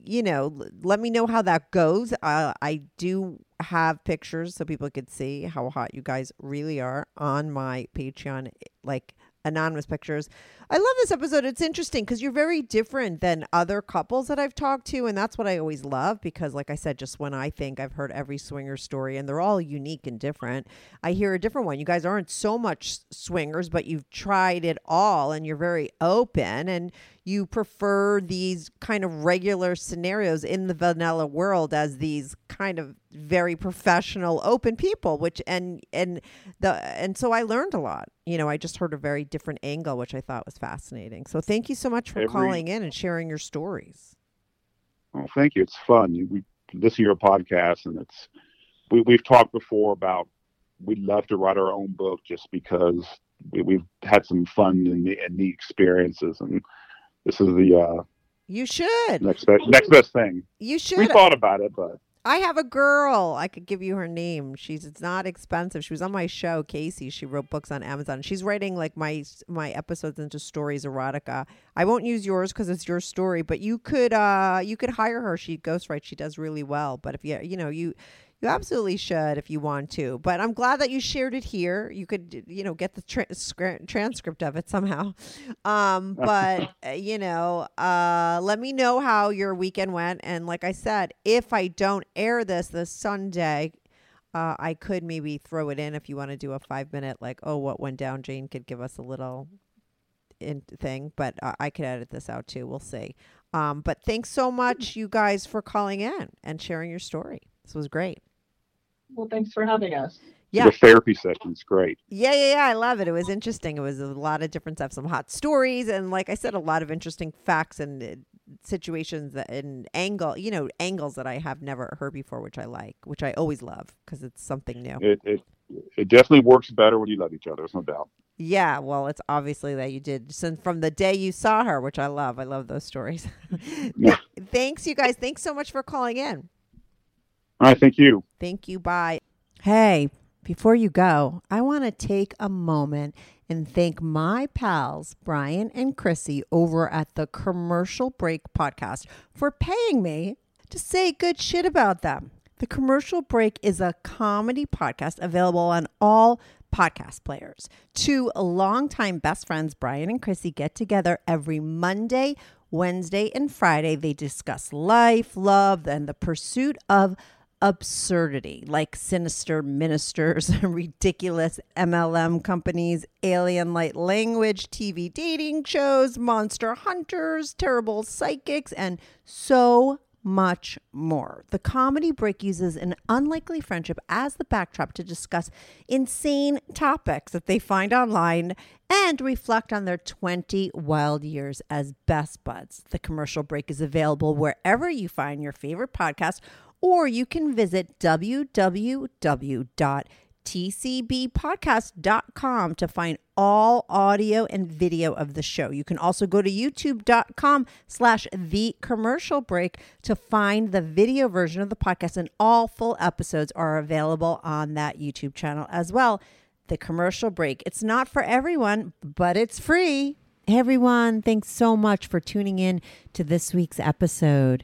me know how that goes. I do have pictures so people could see how hot you guys really are on my Patreon, like anonymous pictures. I love this episode. It's interesting because you're very different than other couples that I've talked to. And that's what I always love, because like I said, just when I think I've heard every swinger story and they're all unique and different, I hear a different one. You guys aren't so much swingers, but you've tried it all and you're very open and you prefer these kind of regular scenarios in the vanilla world as these kind of very professional open people, which and so I learned a lot. I just heard a very different angle, which I thought was fascinating. So thank you so much for calling in and sharing your stories. Well, thank you. It's fun. We listen to your podcast, and it's we've talked before about we'd love to write our own book just because we've had some fun and neat experiences, and this is the you should next best thing. You should. We thought about it, but. I have a girl. I could give you her name. It's not expensive. She was on my show, Casey. She wrote books on Amazon. She's writing like my episodes into stories erotica. I won't use yours because it's your story, but you could hire her. She ghostwrites. She does really well. But if you absolutely should if you want to. But I'm glad that you shared it here. You could get the transcript of it somehow. But let me know how your weekend went. And like I said, if I don't air this Sunday, I could maybe throw it in if you want to do a 5-minute like, oh, what went down. Jane could give us a little thing, but I could edit this out too. We'll see. But thanks so much, you guys, for calling in and sharing your story. This was great. Well, thanks for having us. Yeah. The therapy session's great. Yeah. I love it. It was interesting. It was a lot of different stuff, some hot stories. And like I said, a lot of interesting facts and situations and angles that I have never heard before, which I like, which I always love because it's something new. It definitely works better when you love each other. There's no doubt. Yeah, well, it's obviously that you did since from the day you saw her, which I love. I love those stories. Yeah. Thanks, you guys. Thanks so much for calling in. All right, thank you. Thank you. Bye. Hey, before you go, I want to take a moment and thank my pals, Brian and Chrissy, over at the Commercial Break Podcast for paying me to say good shit about them. The Commercial Break is a comedy podcast available on all podcast players. Two longtime best friends, Brian and Chrissy, get together every Monday, Wednesday, and Friday. They discuss life, love, and the pursuit of absurdity, like sinister ministers, ridiculous MLM companies, alien light language, TV dating shows, monster hunters, terrible psychics, and so much more. The Comedy Break uses an unlikely friendship as the backdrop to discuss insane topics that they find online and reflect on their 20 wild years as best buds. The Commercial Break is available wherever you find your favorite podcast, or you can visit www.tcbpodcast.com to find all audio and video of the show. You can also go to youtube.com/thecommercialbreak to find the video version of the podcast, and all full episodes are available on that YouTube channel as well. The Commercial Break. It's not for everyone, but it's free. Hey everyone, thanks so much for tuning in to this week's episode.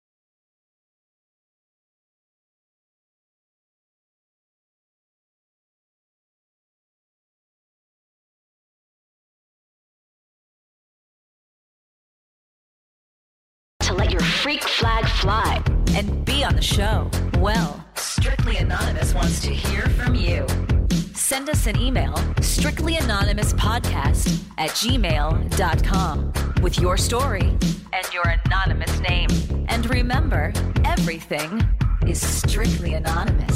Freak flag fly and be on the show. Well, Strictly Anonymous wants to hear from you. Send us an email, strictlyanonymouspodcast@gmail.com, with your story and your anonymous name. And remember, everything is strictly anonymous.